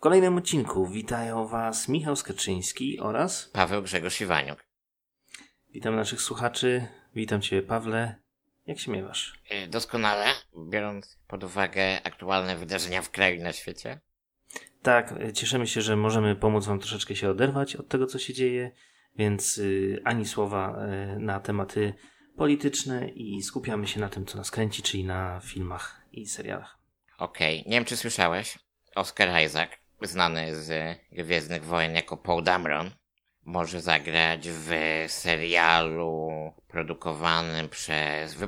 W kolejnym odcinku witają Was Michał Skarżyński oraz Paweł Grzegorz Siwaniuk. Witam naszych słuchaczy. Witam Cię, Pawle. Jak się miewasz? Doskonale, biorąc pod uwagę aktualne wydarzenia w kraju i na świecie. Tak, cieszymy się, że możemy pomóc Wam troszeczkę się oderwać od tego, co się dzieje, więc ani słowa na tematy polityczne i skupiamy się na tym, co nas kręci, czyli na filmach i serialach. Okej. Nie wiem, czy słyszałeś, Oscar Isaac, znany z Gwiezdnych Wojen jako Paul Damron, może zagrać w serialu produkowanym przez...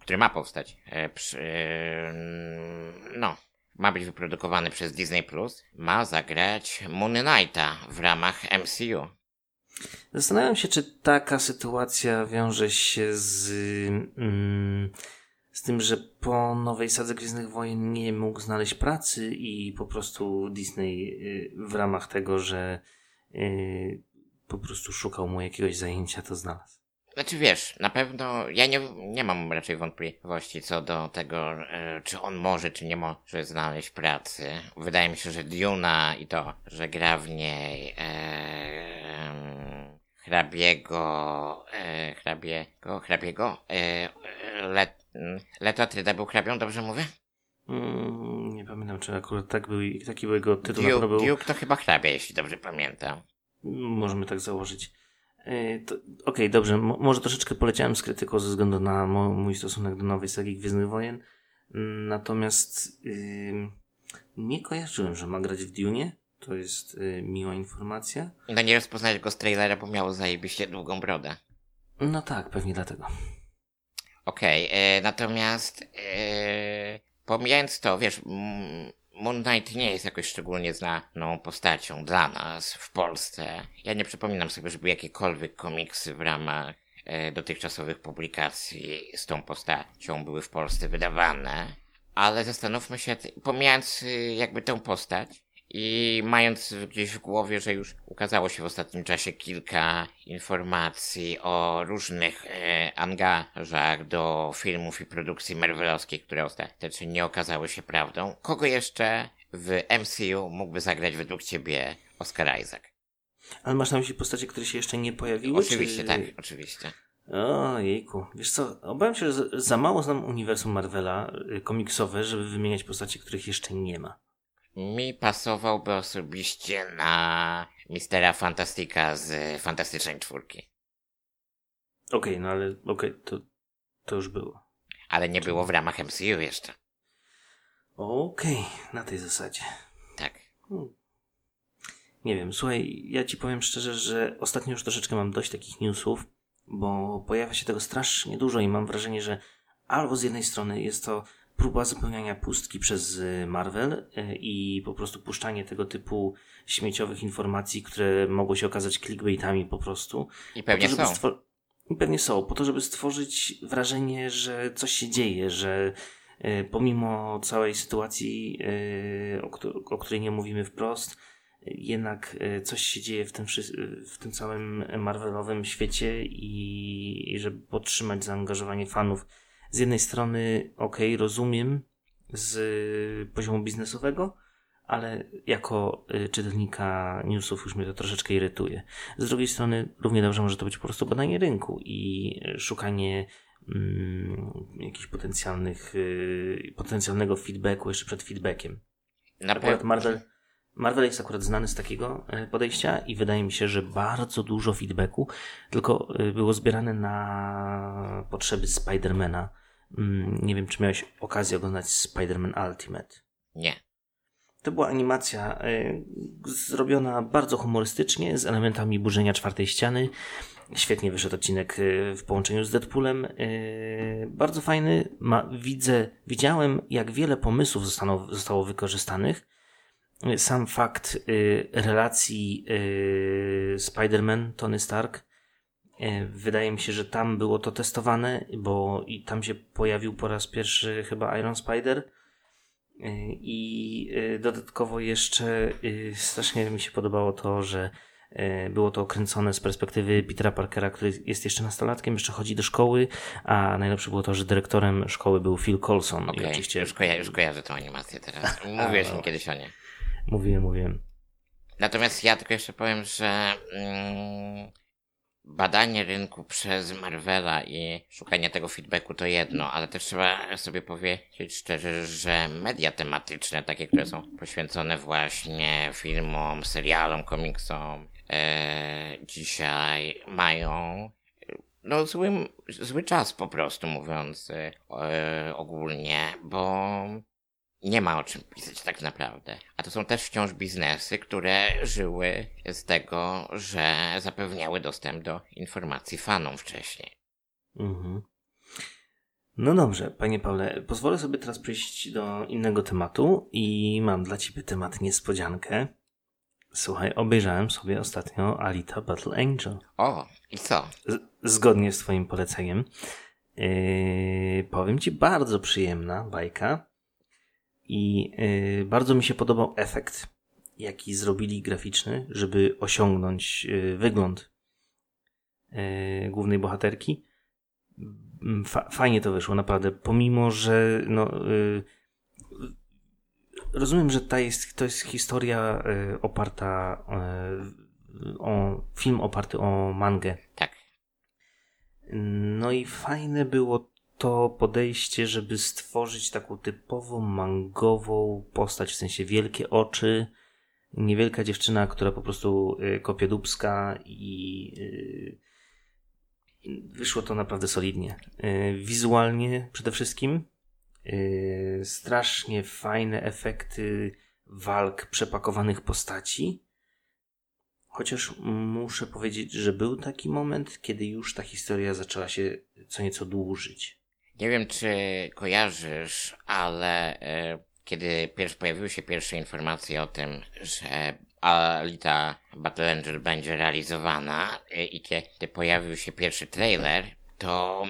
który ma powstać. Ma być wyprodukowany przez Disney+. Ma zagrać Moon Knighta w ramach MCU. Zastanawiam się, czy taka sytuacja wiąże się z tym, że po Nowej Sadze Gwiezdnych Wojen nie mógł znaleźć pracy i po prostu Disney w ramach tego, że po prostu szukał mu jakiegoś zajęcia, to znalazł. Znaczy wiesz, na pewno ja nie mam raczej wątpliwości co do tego, czy on może, czy nie może znaleźć pracy. Wydaje mi się, że Duna i to, że gra w niej Leto Atryda był hrabią, dobrze mówię? Nie pamiętam, czy akurat taki był jego tytuł. Duke to chyba hrabia, jeśli dobrze pamiętam. Możemy tak założyć. Okej, dobrze. Może troszeczkę poleciałem z krytyką ze względu na mój stosunek do Nowej Sagi Gwiezdnych Wojen. Natomiast nie kojarzyłem, że ma grać w Dunie. To jest miła informacja. No nie rozpoznać go z trailera, bo miało zajebiście długą brodę. No tak, pewnie dlatego. Okej, natomiast pomijając to, wiesz... Moon Knight nie jest jakoś szczególnie znaną postacią dla nas w Polsce. Ja nie przypominam sobie, żeby jakiekolwiek komiksy w ramach dotychczasowych publikacji z tą postacią były w Polsce wydawane. Ale zastanówmy się, pomijając jakby tę postać i mając gdzieś w głowie, że już ukazało się w ostatnim czasie kilka informacji o różnych angażach do filmów i produkcji marvelowskich, które ostatecznie nie okazały się prawdą. Kogo jeszcze w MCU mógłby zagrać według Ciebie Oscar Isaac? Ale masz na myśli postacie, które się jeszcze nie pojawiły? Oczywiście, czy... tak, oczywiście. Ojejku, wiesz co, obawiam się, że za mało znam uniwersum Marvela komiksowe, żeby wymieniać postacie, których jeszcze nie ma. Mi pasowałby osobiście na Mistera Fantastica z Fantastycznej Czwórki. To już było. Ale nie było w ramach MCU jeszcze. Okej, na tej zasadzie. Tak. Nie wiem, słuchaj, ja ci powiem szczerze, że ostatnio już troszeczkę mam dość takich newsów, bo pojawia się tego strasznie dużo i mam wrażenie, że albo z jednej strony jest to próba zapełniania pustki przez Marvel i po prostu puszczanie tego typu śmieciowych informacji, które mogą się okazać clickbaitami po prostu. I pewnie to, są. Po to, żeby stworzyć wrażenie, że coś się dzieje, że pomimo całej sytuacji, o której nie mówimy wprost, jednak coś się dzieje w tym całym Marvelowym świecie i żeby podtrzymać zaangażowanie fanów. Z jednej strony, rozumiem z poziomu biznesowego, ale jako czytelnika newsów już mnie to troszeczkę irytuje. Z drugiej strony, równie dobrze może to być po prostu badanie rynku i szukanie jakichś potencjalnego feedbacku jeszcze przed feedbackiem. Marvel jest akurat znany z takiego podejścia i wydaje mi się, że bardzo dużo feedbacku tylko było zbierane na potrzeby Spider-Mana. Nie wiem, czy miałeś okazję oglądać Spider-Man Ultimate. Nie. To była animacja zrobiona bardzo humorystycznie, z elementami burzenia czwartej ściany. Świetnie wyszedł odcinek w połączeniu z Deadpoolem. Bardzo fajny. Widziałem, jak wiele pomysłów zostało wykorzystanych. Sam fakt relacji Spider-Man, Tony Stark, wydaje mi się, że tam było to testowane, bo i tam się pojawił po raz pierwszy chyba Iron Spider i dodatkowo jeszcze strasznie mi się podobało to, że było to kręcone z perspektywy Petera Parkera, który jest jeszcze nastolatkiem, jeszcze chodzi do szkoły, a najlepsze było to, że dyrektorem szkoły był Phil Coulson. Okej, oczywiście... już kojarzę tą animację teraz. Mówiłeś mi kiedyś o niej. Mówiłem. Natomiast ja tylko jeszcze powiem, że badanie rynku przez Marvela i szukanie tego feedbacku to jedno, ale też trzeba sobie powiedzieć szczerze, że media tematyczne, takie, które są poświęcone właśnie filmom, serialom, komiksom, dzisiaj mają no zły czas, po prostu mówiąc ogólnie, bo nie ma o czym pisać tak naprawdę. A to są też wciąż biznesy, które żyły z tego, że zapewniały dostęp do informacji fanom wcześniej. Mhm. No dobrze, panie Pawle, pozwolę sobie teraz przejść do innego tematu i mam dla ciebie temat niespodziankę. Słuchaj, obejrzałem sobie ostatnio Alita Battle Angel. O, i co? Zgodnie z twoim poleceniem. Powiem ci, bardzo przyjemna bajka. I bardzo mi się podobał efekt, jaki zrobili graficzny, żeby osiągnąć wygląd głównej bohaterki. Fajnie to wyszło, naprawdę. Pomimo, że rozumiem, że to jest historia oparta o film oparty o mangę. Tak. No i fajne było to podejście, żeby stworzyć taką typową mangową postać, w sensie wielkie oczy, niewielka dziewczyna, która po prostu kopie dupska i wyszło to naprawdę solidnie. Wizualnie przede wszystkim strasznie fajne efekty walk przepakowanych postaci. Chociaż muszę powiedzieć, że był taki moment, kiedy już ta historia zaczęła się co nieco dłużyć. Nie wiem, czy kojarzysz, ale kiedy pojawiły się pierwsze informacje o tym, że Alita Battle Angel będzie realizowana i kiedy pojawił się pierwszy trailer, to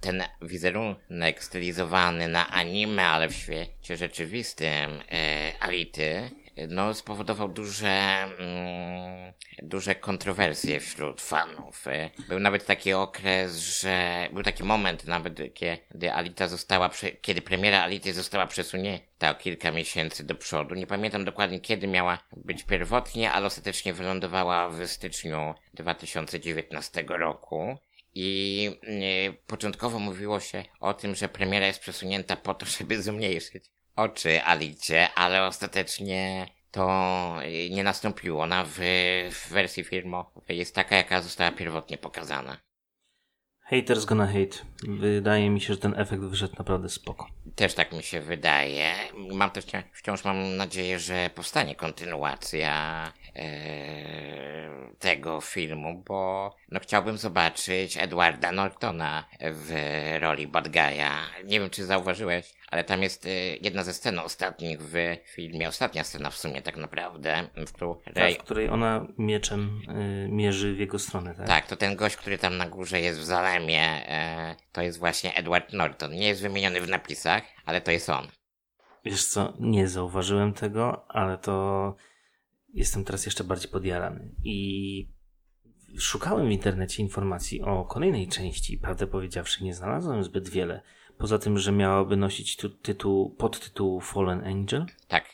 ten wizerunek stylizowany na anime, ale w świecie rzeczywistym Ality, spowodował duże kontrowersje wśród fanów. Był nawet taki okres, że był taki moment nawet, kiedy Alita została, kiedy premiera Ality została przesunięta o kilka miesięcy do przodu. Nie pamiętam dokładnie, kiedy miała być pierwotnie, ale ostatecznie wylądowała w styczniu 2019 roku. I początkowo mówiło się o tym, że premiera jest przesunięta po to, żeby zmniejszyć oczy Alicie, ale ostatecznie to nie nastąpiło. Ona w wersji filmowej jest taka, jaka została pierwotnie pokazana. Haters gonna hate. Wydaje mi się, że ten efekt wyszedł naprawdę spoko. Też tak mi się wydaje. Wciąż mam nadzieję, że powstanie kontynuacja tego filmu, bo chciałbym zobaczyć Edwarda Nortona w roli Bad Guy'a. Nie wiem, czy zauważyłeś, ale tam jest jedna ze scen ostatnich w filmie, ostatnia scena w sumie tak naprawdę, w której ona mieczem mierzy w jego stronę, tak? Tak, to ten gość, który tam na górze jest w Zalemie, to jest właśnie Edward Norton. Nie jest wymieniony w napisach, ale to jest on. Wiesz co, nie zauważyłem tego, ale to jestem teraz jeszcze bardziej podjarany. I szukałem w internecie informacji o kolejnej części, prawdę powiedziawszy nie znalazłem zbyt wiele. Poza tym, że miałaby nosić podtytuł Fallen Angel? Tak.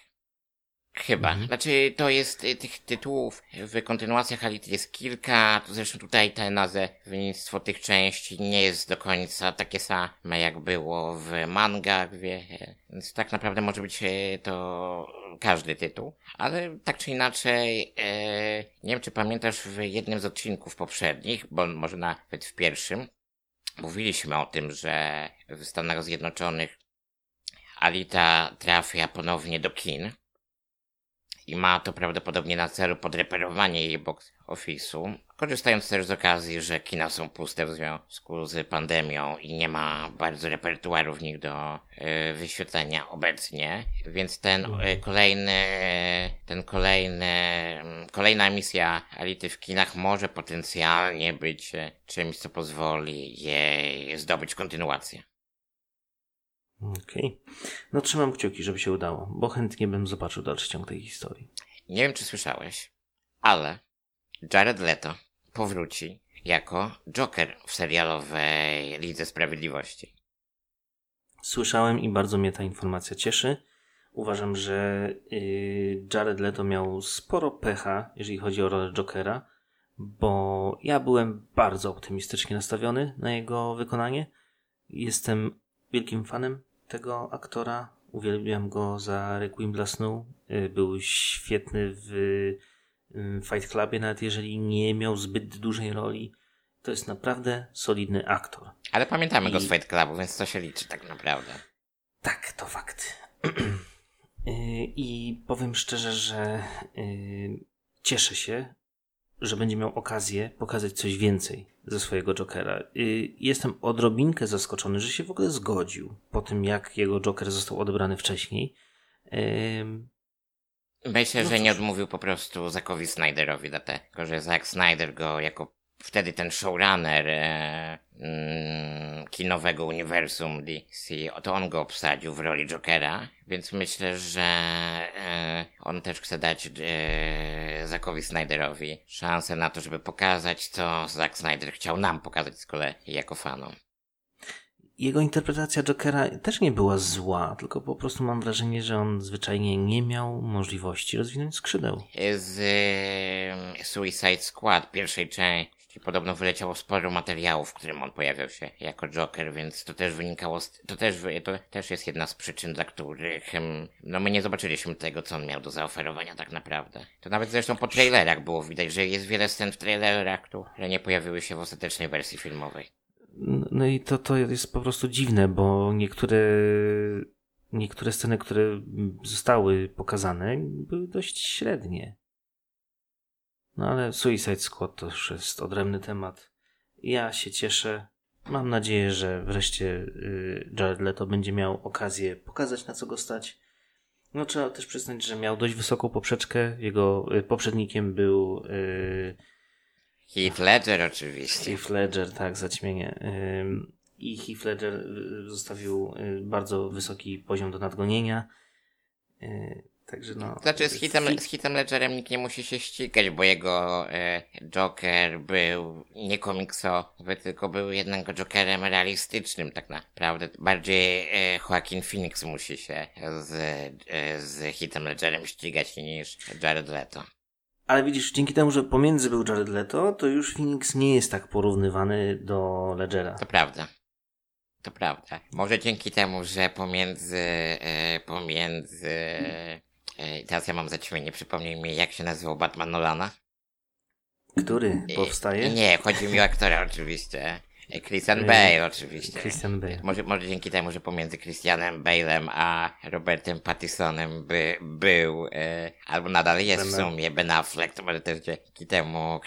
Chyba. Znaczy, to jest tych tytułów w kontynuacjach Ality jest kilka. Zresztą tutaj to nazewnictwo tych części nie jest do końca takie same, jak było w mangach, więc tak naprawdę może być to każdy tytuł. Ale tak czy inaczej, nie wiem, czy pamiętasz w jednym z odcinków poprzednich, bo może nawet w pierwszym, mówiliśmy o tym, że w Stanach Zjednoczonych Alita trafia ponownie do kin i ma to prawdopodobnie na celu podreperowanie jej box office'u, korzystając też z okazji, że kina są puste w związku z pandemią i nie ma bardzo repertuaru w nich do wyświetlenia obecnie, więc kolejna emisja Ality w kinach może potencjalnie być czymś, co pozwoli jej zdobyć kontynuację. Okej. No trzymam kciuki, żeby się udało, bo chętnie bym zobaczył dalszy ciąg tej historii. Nie wiem, czy słyszałeś, ale Jared Leto powróci jako Joker w serialowej Lidze Sprawiedliwości. Słyszałem i bardzo mnie ta informacja cieszy. Uważam, że Jared Leto miał sporo pecha, jeżeli chodzi o rolę Jokera, bo ja byłem bardzo optymistycznie nastawiony na jego wykonanie. Jestem wielkim fanem tego aktora. Uwielbiam go za Requiem dla snu. Był świetny w Fight Clubie, nawet jeżeli nie miał zbyt dużej roli. To jest naprawdę solidny aktor. Ale pamiętamy go z Fight Clubu, więc to się liczy tak naprawdę. Tak, to fakt. I powiem szczerze, że cieszę się, że będzie miał okazję pokazać coś więcej ze swojego Jokera. Jestem odrobinkę zaskoczony, że się w ogóle zgodził po tym, jak jego Joker został odebrany wcześniej. Myślę, że nie odmówił po prostu Zackowi Snyderowi, dlatego że Zack Snyder go jako wtedy ten showrunner kinowego uniwersum DC, to on go obsadził w roli Jokera, więc myślę, że on też chce dać Zackowi Snyderowi szansę na to, żeby pokazać, co Zack Snyder chciał nam pokazać z kolei jako fanom. Jego interpretacja Jokera też nie była zła, tylko po prostu mam wrażenie, że on zwyczajnie nie miał możliwości rozwinąć skrzydeł. Z Suicide Squad pierwszej części podobno wyleciało sporo materiałów, w którym on pojawiał się jako Joker, więc to też wynikało z... To też jest jedna z przyczyn, dla których my nie zobaczyliśmy tego, co on miał do zaoferowania tak naprawdę. To nawet zresztą po trailerach było widać, że jest wiele scen w trailerach, które nie pojawiły się w ostatecznej wersji filmowej. No i to jest po prostu dziwne, bo niektóre sceny, które zostały pokazane, były dość średnie. No ale Suicide Squad to już jest odrębny temat. Ja się cieszę. Mam nadzieję, że wreszcie Jared Leto będzie miał okazję pokazać, na co go stać. No trzeba też przyznać, że miał dość wysoką poprzeczkę. Jego poprzednikiem był... Heath Ledger oczywiście. Heath Ledger, tak, zaćmienie. I Heath Ledger zostawił bardzo wysoki poziom do nadgonienia. Także no... Znaczy z Heathem Ledgerem nikt nie musi się ścigać, bo jego Joker był nie komiksowy, tylko był jednak Jokerem realistycznym tak naprawdę. Bardziej Joaquin Phoenix musi się z Heathem Ledgerem ścigać niż Jared Leto. Ale widzisz, dzięki temu, że pomiędzy był Jared Leto, to już Phoenix nie jest tak porównywany do Ledgera. To prawda. Może dzięki temu, że teraz ja mam zaćmienie, przypomnij mi, jak się nazywał Batman Nolana? Który powstaje? Nie, chodzi mi o aktora oczywiście. Christian Bale oczywiście. Christian Bale. Może dzięki temu, że pomiędzy Christianem Bale'em a Robertem Pattisonem albo nadal jest w sumie Ben Affleck, to może też dzięki temu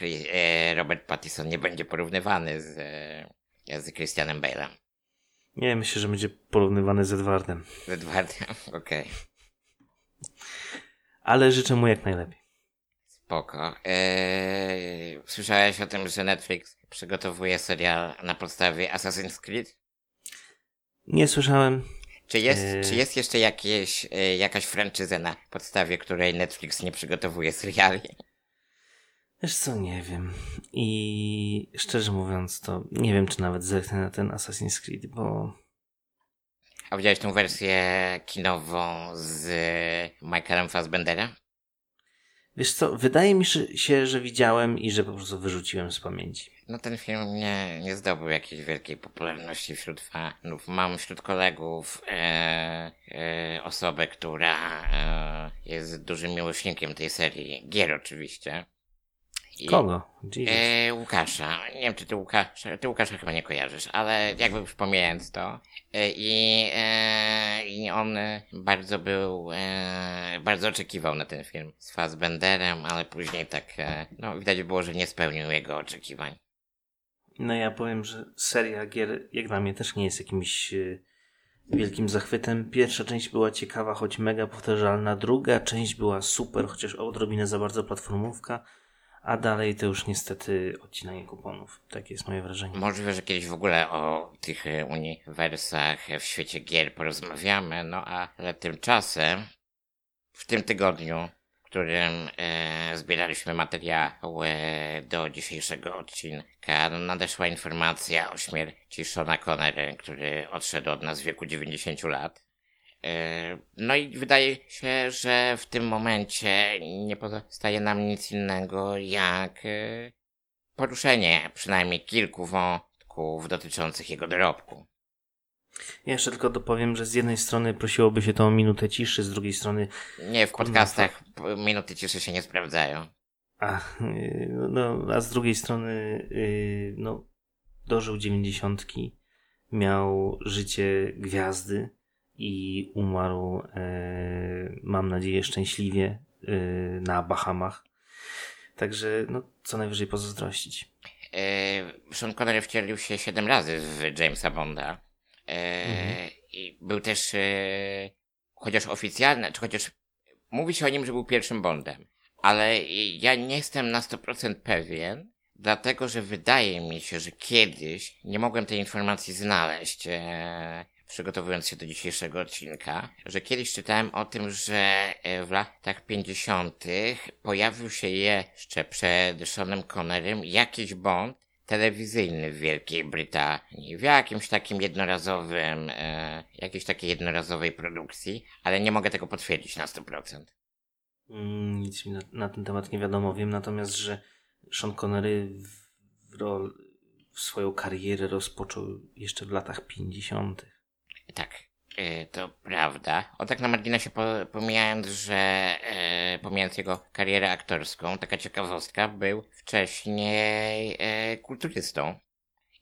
Robert Pattison nie będzie porównywany z Christianem Bale'em. Nie, myślę, że będzie porównywany z Edwardem. Z Edwardem, okej. Ale życzę mu jak najlepiej. Spoko. Słyszałeś o tym, że Netflix przygotowuje serial na podstawie Assassin's Creed? Nie słyszałem. Czy jest jeszcze jakaś franczyza, na podstawie której Netflix nie przygotowuje seriali? Wiesz co, nie wiem. I szczerze mówiąc, to nie wiem, czy nawet zerknę na ten Assassin's Creed, bo... A widziałeś tą wersję kinową z Michaelem Fassbenderem? Wiesz co, wydaje mi się, że widziałem i że po prostu wyrzuciłem z pamięci. No ten film nie zdobył jakiejś wielkiej popularności wśród fanów. Mam wśród kolegów osobę, która jest dużym miłośnikiem tej serii. Gier oczywiście. Kogo? Łukasza. Nie wiem, czy ty Łukasza chyba nie kojarzysz, ale jakby już pomijając to. I on bardzo oczekiwał na ten film z Fassbenderem, ale później widać było, że nie spełnił jego oczekiwań. No ja powiem, że seria gier jak dla mnie też nie jest jakimś wielkim zachwytem. Pierwsza część była ciekawa, choć mega powtarzalna. Druga część była super, chociaż odrobinę za bardzo platformówka. A dalej to już niestety odcinanie kuponów. Takie jest moje wrażenie. Możliwe, że kiedyś w ogóle o tych uniwersach w świecie gier porozmawiamy, no ale tymczasem w tym tygodniu, w którym zbieraliśmy materiały do dzisiejszego odcinka, nadeszła informacja o śmierci Seana Connery, który odszedł od nas w wieku 90 lat. No i wydaje się, że w tym momencie nie pozostaje nam nic innego jak poruszenie przynajmniej kilku wątków dotyczących jego dorobku. Ja jeszcze tylko dopowiem, że z jednej strony prosiłoby się to o minutę ciszy, z drugiej strony... Nie, w podcastach minuty ciszy się nie sprawdzają. A z drugiej strony dożył 90, miał życie gwiazdy i umarł, mam nadzieję, szczęśliwie na Bahamach. Także co najwyżej pozazdrościć. Sean Connery wcielił się 7 razy w Jamesa Bonda. I był też, chociaż oficjalny, czy chociaż mówi się o nim, że był pierwszym Bondem, ale ja nie jestem na 100% pewien, dlatego że wydaje mi się, że kiedyś nie mogłem tej informacji znaleźć, przygotowując się do dzisiejszego odcinka, że kiedyś czytałem o tym, że w latach 50. pojawił się jeszcze przed Seanem Connerym jakiś Bond telewizyjny w Wielkiej Brytanii, w jakimś takim jednorazowym, jakiejś takiej jednorazowej produkcji, ale nie mogę tego potwierdzić na 100%. Nic mi na ten temat nie wiadomo. Wiem natomiast, że Sean Connery swoją karierę rozpoczął jeszcze w latach 50. Tak, to prawda. O tak na marginesie pomijając jego karierę aktorską, taka ciekawostka, był wcześniej kulturystą.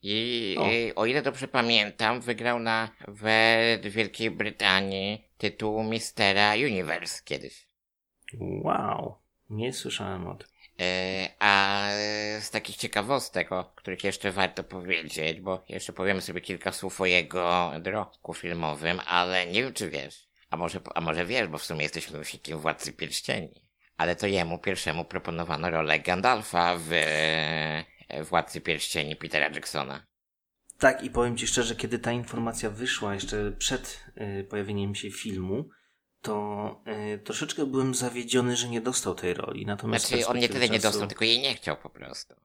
I o ile dobrze pamiętam, wygrał nawet w Wielkiej Brytanii tytuł Mistera Universe kiedyś. Wow, nie słyszałem o tym. A z takich ciekawostek, o których jeszcze warto powiedzieć, bo jeszcze powiemy sobie kilka słów o jego dorobku filmowym, ale nie wiem, czy wiesz, a może wiesz, bo w sumie jesteśmy nosikiem Władcy Pierścieni, ale to jemu pierwszemu proponowano rolę Gandalfa w Władcy Pierścieni Petera Jacksona. Tak, i powiem ci szczerze, kiedy ta informacja wyszła jeszcze przed pojawieniem się filmu, to troszeczkę byłem zawiedziony, że nie dostał tej roli. Natomiast znaczy on nie tyle nie dostał, tylko jej nie chciał po prostu.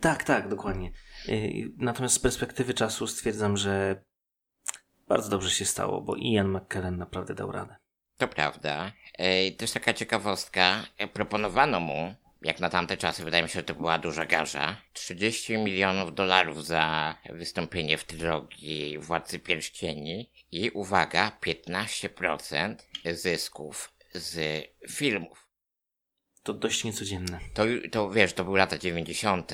Tak, dokładnie. Natomiast z perspektywy czasu stwierdzam, że bardzo dobrze się stało, bo Ian McKellen naprawdę dał radę. To prawda. Też taka ciekawostka. Proponowano mu, jak na tamte czasy, wydaje mi się, że to była duża garza, $30 milionów za wystąpienie w trylogii Władcy Pierścieni i, uwaga, 15% zysków z filmów. To dość niecodzienne. To wiesz, to były lata 90.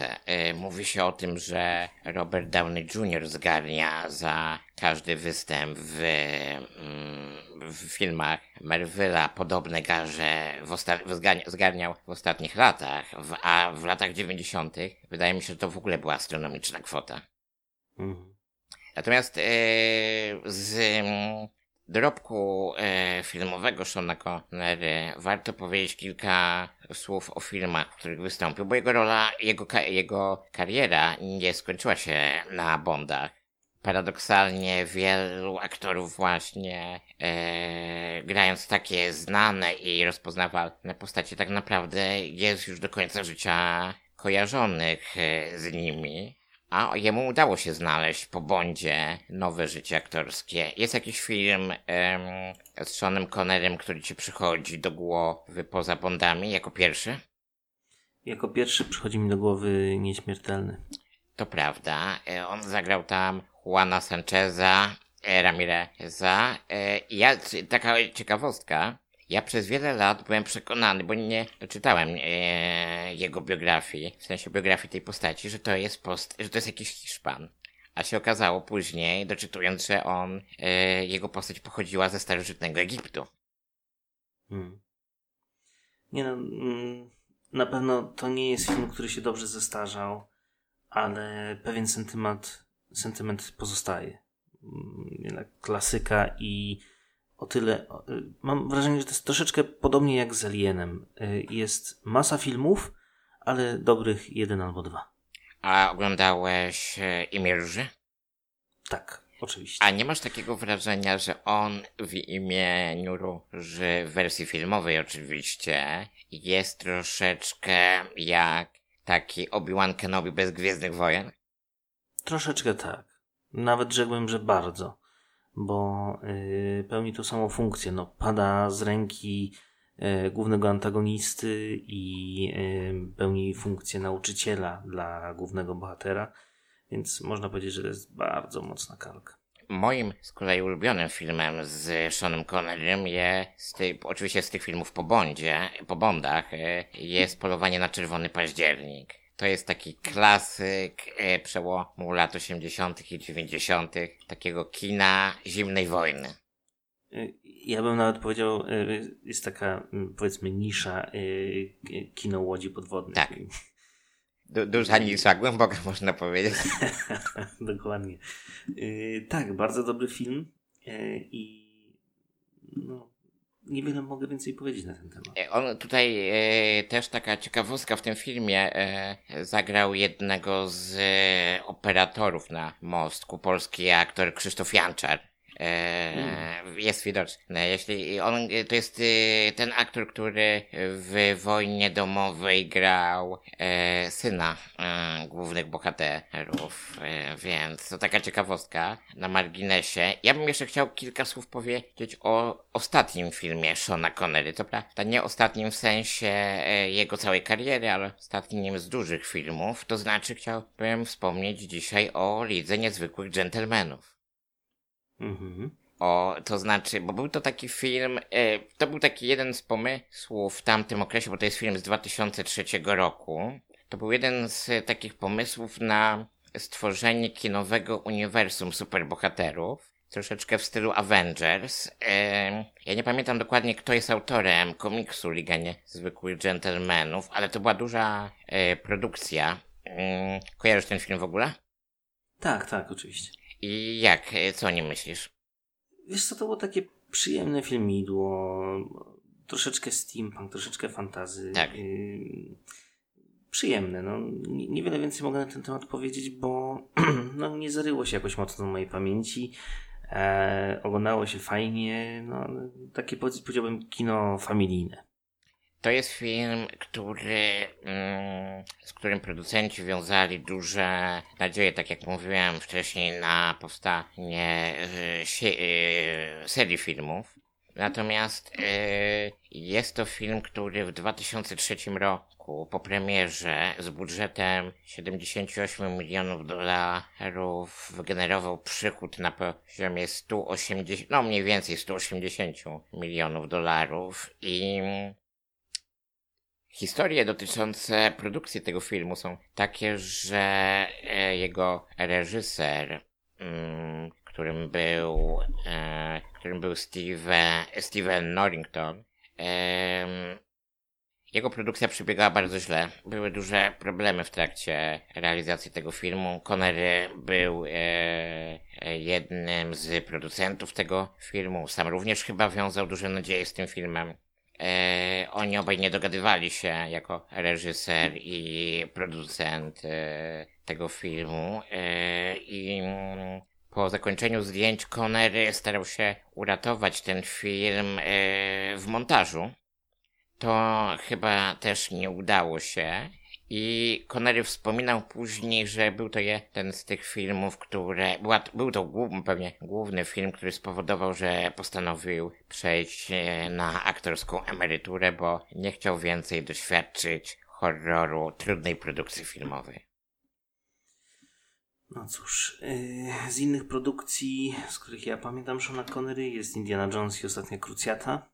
Mówi się o tym, że Robert Downey Jr. zgarnia za każdy występ w filmach Marvela podobne garze zgarniał w ostatnich latach, a w latach 90. wydaje mi się, że to w ogóle była astronomiczna kwota. Natomiast z dorobku filmowego Seana Connery warto powiedzieć kilka słów o filmach, w których wystąpił, bo jego rola, jego kariera nie skończyła się na Bondach. Paradoksalnie wielu aktorów właśnie grając takie znane i rozpoznawalne postacie tak naprawdę jest już do końca życia kojarzonych z nimi. A jemu udało się znaleźć po Bondzie nowe życie aktorskie. Jest jakiś film z Seanem Connerym, który ci przychodzi do głowy poza Bondami jako pierwszy? Jako pierwszy przychodzi mi do głowy Nieśmiertelny. To prawda. On zagrał tam Juana Sancheza, Ramireza. Taka ciekawostka. Ja przez wiele lat byłem przekonany, bo nie czytałem jego biografii, w sensie biografii tej postaci, że to jest że to jest jakiś Hiszpan. A się okazało później, doczytując, że jego postać pochodziła ze starożytnego Egiptu. Na pewno to nie jest film, który się dobrze zestarzał, ale pewien sentyment pozostaje. Jednak klasyka i o tyle, mam wrażenie, że to jest troszeczkę podobnie jak z Alienem. Jest masa filmów, ale dobrych 1 albo 2. A oglądałeś Imię Róży? Tak, oczywiście. A nie masz takiego wrażenia, że on w Imieniu Róży, w wersji filmowej oczywiście, jest troszeczkę jak taki Obi-Wan Kenobi bez Gwiezdnych Wojen? Troszeczkę tak. Nawet rzekłbym, że bardzo. bo pełni tą samą funkcję. No, pada z ręki głównego antagonisty i pełni funkcję nauczyciela dla głównego bohatera, więc można powiedzieć, że to jest bardzo mocna kalka. Moim z kolei ulubionym filmem z Seanem Connerym jest, oczywiście z tych filmów po Bondach, jest Polowanie na Czerwony Październik. To jest taki klasyk przełomu lat 80. i 90. takiego kina zimnej wojny. Ja bym nawet powiedział, jest taka, powiedzmy, nisza kino łodzi podwodnych. Tak. Duża nisza, głęboka można powiedzieć. Dokładnie. Tak, bardzo dobry film i no, niewiele mogę więcej powiedzieć na ten temat. On tutaj też taka ciekawostka w tym filmie, zagrał jednego z operatorów na mostku, polski aktor Krzysztof Janczar. Jest widoczny. Jeśli on, to jest ten aktor, który w Wojnie domowej grał syna głównych bohaterów, więc to taka ciekawostka na marginesie. Ja bym jeszcze chciał kilka słów powiedzieć o ostatnim filmie Seana Connery. To prawda, nie ostatnim w sensie jego całej kariery, ale ostatnim z dużych filmów. To znaczy chciałbym wspomnieć dzisiaj o Lidze Niezwykłych Dżentelmenów. Mhm. To znaczy, bo był to taki film, to był taki jeden z pomysłów w tamtym okresie, bo to jest film z 2003 roku. To był jeden z takich pomysłów na stworzenie kinowego uniwersum superbohaterów, troszeczkę w stylu Avengers. Ja nie pamiętam dokładnie, kto jest autorem komiksu Liga Niezwykłych Dżentelmenów, ale to była duża produkcja. Kojarzysz ten film w ogóle? Tak, tak, oczywiście. I jak? Co o nim myślisz? Wiesz co, to było takie przyjemne filmidło, troszeczkę steampunk, troszeczkę fantasy. Tak. Przyjemne, no. Niewiele więcej mogę na ten temat powiedzieć, bo no, nie zaryło się jakoś mocno w mojej pamięci. Oglądało się fajnie, no, takie powiedziałbym kino familijne. To jest film, z którym producenci wiązali duże nadzieje, tak jak mówiłem wcześniej, na powstanie serii filmów. Natomiast jest to film, który w 2003 roku po premierze z budżetem 78 milionów dolarów wygenerował przychód na poziomie 180, no mniej więcej 180 milionów dolarów i... Historie dotyczące produkcji tego filmu są takie, że jego reżyser, którym był Steven Norrington, jego produkcja przebiegała bardzo źle. Były duże problemy w trakcie realizacji tego filmu. Connery był jednym z producentów tego filmu. Sam również chyba wiązał duże nadzieje z tym filmem. Oni obaj nie dogadywali się jako reżyser i producent tego filmu i po zakończeniu zdjęć Connery starał się uratować ten film w montażu. To chyba też nie udało się i Connery wspominał później, że był to jeden z tych filmów, był to pewnie główny film, który spowodował, że postanowił przejść na aktorską emeryturę, bo nie chciał więcej doświadczyć horroru trudnej produkcji filmowej. No cóż, z innych produkcji, z których ja pamiętam Seana Connery, jest Indiana Jones i Ostatnia Krucjata.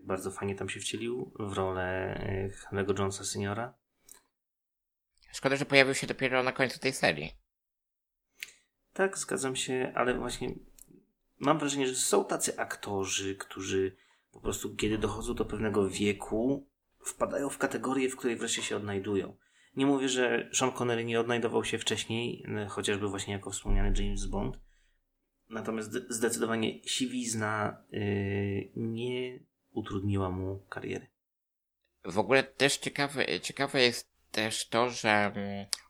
Bardzo fajnie tam się wcielił w rolę Henry'ego Jonesa seniora. Szkoda, że pojawił się dopiero na końcu tej serii. Tak, zgadzam się, ale właśnie mam wrażenie, że są tacy aktorzy, którzy po prostu kiedy dochodzą do pewnego wieku, wpadają w kategorię, w której wreszcie się odnajdują. Nie mówię, że Sean Connery nie odnajdował się wcześniej, chociażby właśnie jako wspomniany James Bond. Natomiast zdecydowanie siwizna nie utrudniła mu karierę. W ogóle też ciekawe jest też to, że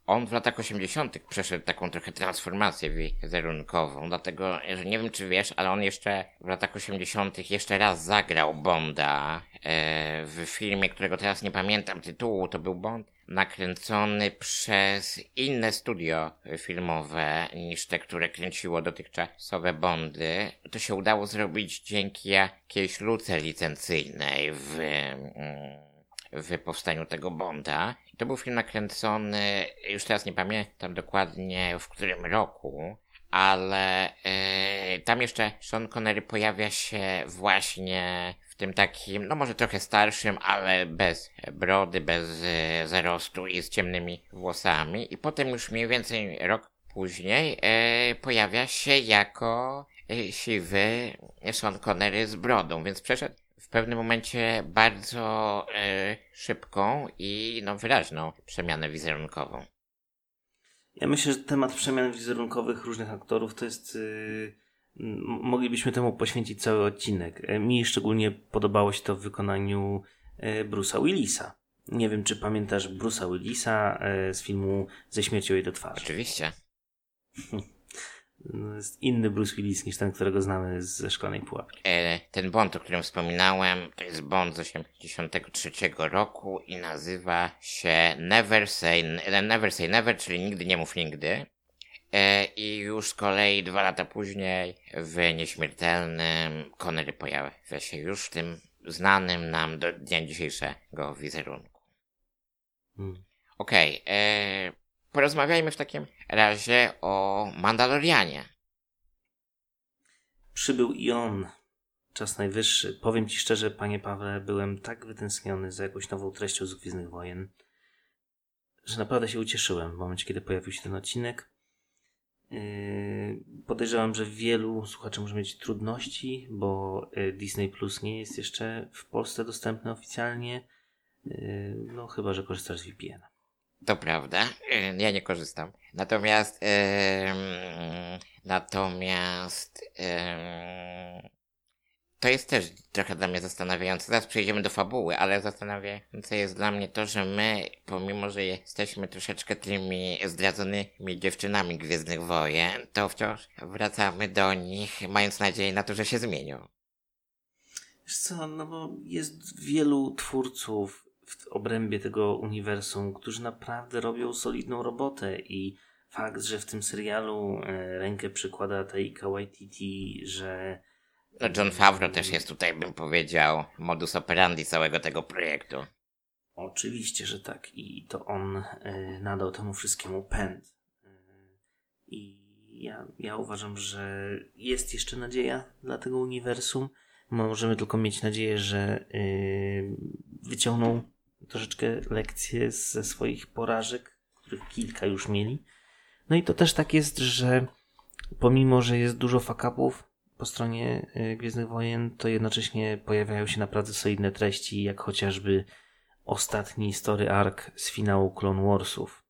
on w latach 80. przeszedł taką trochę transformację wizerunkową, dlatego, że nie wiem czy wiesz, ale on jeszcze w latach 80. jeszcze raz zagrał Bonda w filmie, którego teraz nie pamiętam tytułu, to był Bond nakręcony przez inne studio filmowe niż te, które kręciło dotychczasowe Bondy. To się udało zrobić dzięki jakiejś luce licencyjnej w powstaniu tego Bonda. To był film nakręcony, już teraz nie pamiętam dokładnie w którym roku, ale tam jeszcze Sean Connery pojawia się właśnie w tym takim, no może trochę starszym, ale bez brody, bez zarostu i z ciemnymi włosami. I potem już mniej więcej rok później pojawia się jako siwy Sean Connery z brodą, więc przeszedł w pewnym momencie bardzo szybką i wyraźną przemianę wizerunkową. Ja myślę, że temat przemian wizerunkowych różnych aktorów to jest... moglibyśmy temu poświęcić cały odcinek. Mi szczególnie podobało się to w wykonaniu Bruce'a Willisa. Nie wiem, czy pamiętasz Bruce'a Willisa z filmu Ze śmiercią jej do twarzy. Oczywiście. No, jest inny Bruce Willis niż ten, którego znamy ze Szklanej Pułapki. Ten Bond, o którym wspominałem, to jest Bond z 1983 roku i nazywa się Never Say Never, czyli Nigdy nie mów nigdy. I już z kolei 2 lata później w Nieśmiertelnym Connery pojawia się już w tym znanym nam do dnia dzisiejszego wizerunku. Okej, porozmawiajmy w takim razie o Mandalorianie. Przybył i on. Czas najwyższy. Powiem Ci szczerze, Panie Pawle, byłem tak wytęskniony za jakąś nową treścią z Gwiezdnych Wojen, że naprawdę się ucieszyłem w momencie, kiedy pojawił się ten odcinek. Podejrzewam, że wielu słuchaczy może mieć trudności, bo Disney+ nie jest jeszcze w Polsce dostępny oficjalnie, no chyba że korzystasz z VPN-a. To prawda, ja nie korzystam. Natomiast to jest też trochę dla mnie zastanawiające. Zaraz przejdziemy do fabuły, ale zastanawiające jest dla mnie to, że my, pomimo że jesteśmy troszeczkę tymi zdradzonymi dziewczynami Gwiezdnych Wojen, to wciąż wracamy do nich, mając nadzieję na to, że się zmienią. Wiesz co, no bo jest wielu twórców w obrębie tego uniwersum, którzy naprawdę robią solidną robotę i fakt, że w tym serialu rękę przykłada Taika Waititi, że John Favreau też jest tutaj, bym powiedział, modus operandi całego tego projektu. Oczywiście, że tak. I to on nadał temu wszystkiemu pęd. I ja uważam, że jest jeszcze nadzieja dla tego uniwersum. Możemy tylko mieć nadzieję, że wyciągną troszeczkę lekcje ze swoich porażek, których kilka już mieli. No i to też tak jest, że pomimo, że jest dużo fuck-upów po stronie Gwiezdnych Wojen, to jednocześnie pojawiają się naprawdę solidne treści, jak chociażby ostatni story arc z finału Clone Warsów.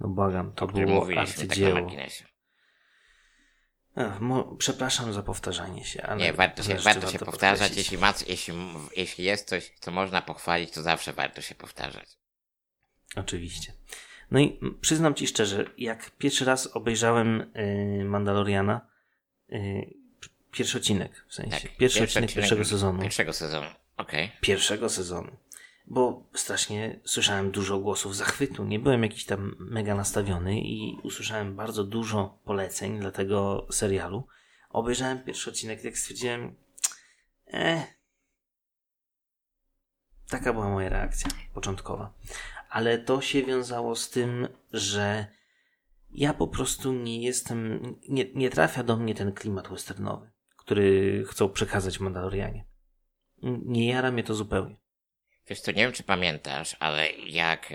No błagam, to było arcydzieło. Przepraszam za powtarzanie się, ale... Nie, warto się powtarzać. Jeśli jest coś, co można pochwalić, to zawsze warto się powtarzać. Oczywiście. No i przyznam Ci szczerze, jak pierwszy raz obejrzałem Mandaloriana, pierwszy odcinek, w sensie. Tak, pierwszy odcinek pierwszego sezonu. Okej. Pierwszego sezonu. Bo strasznie słyszałem dużo głosów zachwytu. Nie byłem jakiś tam mega nastawiony i usłyszałem bardzo dużo poleceń dla tego serialu. Obejrzałem pierwszy odcinek i tak stwierdziłem, taka była moja reakcja początkowa. Ale to się wiązało z tym, że ja po prostu nie trafia do mnie ten klimat westernowy, który chcą przekazać Mandalorianie. Nie jara mnie to zupełnie. Wiesz co, nie wiem czy pamiętasz, ale jak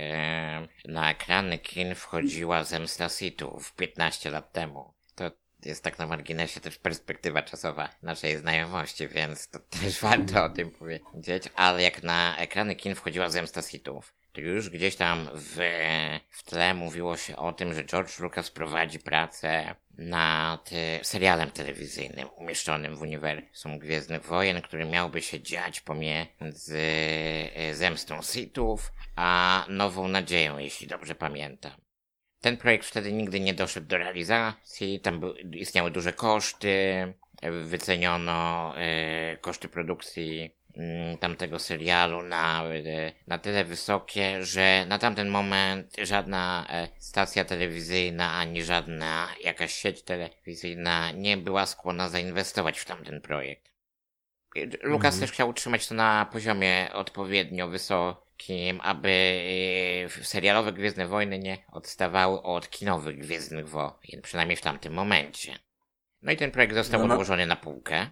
na ekrany kin wchodziła Zemsta Sithów 15 lat temu, to jest tak na marginesie też perspektywa czasowa naszej znajomości, więc to też warto o tym powiedzieć, ale jak na ekrany kin wchodziła Zemsta Sithów, Już gdzieś tam w tle mówiło się o tym, że George Lucas prowadzi pracę nad serialem telewizyjnym umieszczonym w uniwersum Gwiezdnych Wojen, który miałby się dziać pomiędzy zemstą Sithów a Nową Nadzieją, jeśli dobrze pamiętam. Ten projekt wtedy nigdy nie doszedł do realizacji, tam istniały duże koszty, wyceniono koszty produkcji tamtego serialu na tyle wysokie, że na tamten moment żadna stacja telewizyjna ani żadna jakaś sieć telewizyjna nie była skłonna zainwestować w tamten projekt. Lucas też chciał utrzymać to na poziomie odpowiednio wysokim, aby serialowe Gwiezdne Wojny nie odstawały od kinowych Gwiezdnych Wojen, przynajmniej w tamtym momencie. No i ten projekt został odłożony na półkę.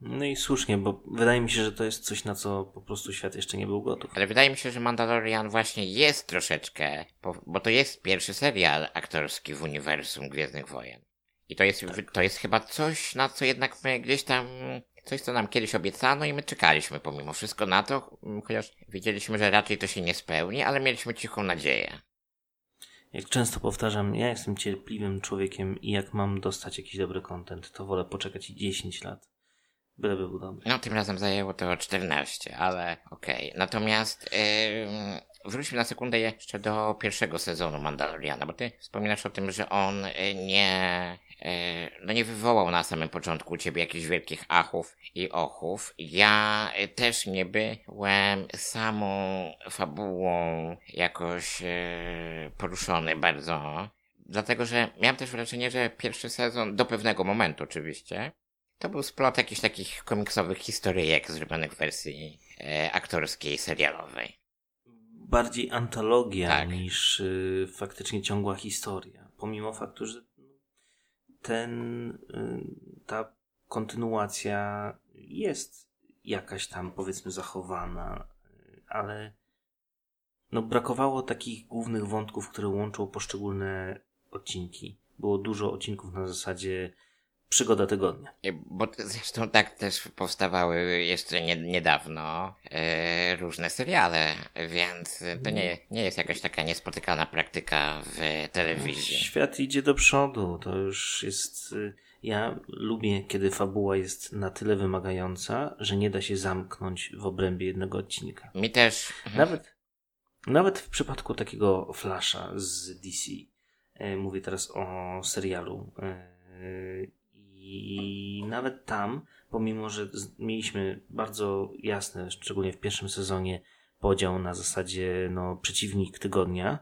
No i słusznie, bo wydaje mi się, że to jest coś, na co po prostu świat jeszcze nie był gotów. Ale wydaje mi się, że Mandalorian właśnie jest troszeczkę, bo to jest pierwszy serial aktorski w uniwersum Gwiezdnych Wojen. I to jest, tak. To jest chyba coś, na co jednak my gdzieś tam, coś co nam kiedyś obiecano i my czekaliśmy pomimo wszystko na to, chociaż wiedzieliśmy, że raczej to się nie spełni, ale mieliśmy cichą nadzieję. Jak często powtarzam, ja jestem cierpliwym człowiekiem i jak mam dostać jakiś dobry content, to wolę poczekać 10 lat. Byleby był dobry. No, tym razem zajęło to 14, ale okej. Natomiast wróćmy na sekundę jeszcze do pierwszego sezonu Mandaloriana, bo ty wspominasz o tym, że on nie wywołał na samym początku u ciebie jakichś wielkich achów i ochów. Ja też nie byłem samą fabułą jakoś poruszony bardzo, dlatego że miałem też wrażenie, że pierwszy sezon, do pewnego momentu oczywiście, to był splot jakichś takich komiksowych historyjek zrobionych w wersji aktorskiej, serialowej. Bardziej antologia niż faktycznie ciągła historia. Pomimo faktu, że ta kontynuacja jest jakaś tam, powiedzmy, zachowana, ale brakowało takich głównych wątków, które łączą poszczególne odcinki. Było dużo odcinków na zasadzie przygoda tygodnia. Bo zresztą tak też powstawały jeszcze niedawno różne seriale, więc to nie jest jakaś taka niespotykana praktyka w telewizji. Świat idzie do przodu, to już jest... Ja lubię, kiedy fabuła jest na tyle wymagająca, że nie da się zamknąć w obrębie jednego odcinka. Mi też. Nawet w przypadku takiego Flasha z DC, mówię teraz o serialu, i nawet tam, pomimo że mieliśmy bardzo jasny, szczególnie w pierwszym sezonie, podział na zasadzie przeciwnik tygodnia,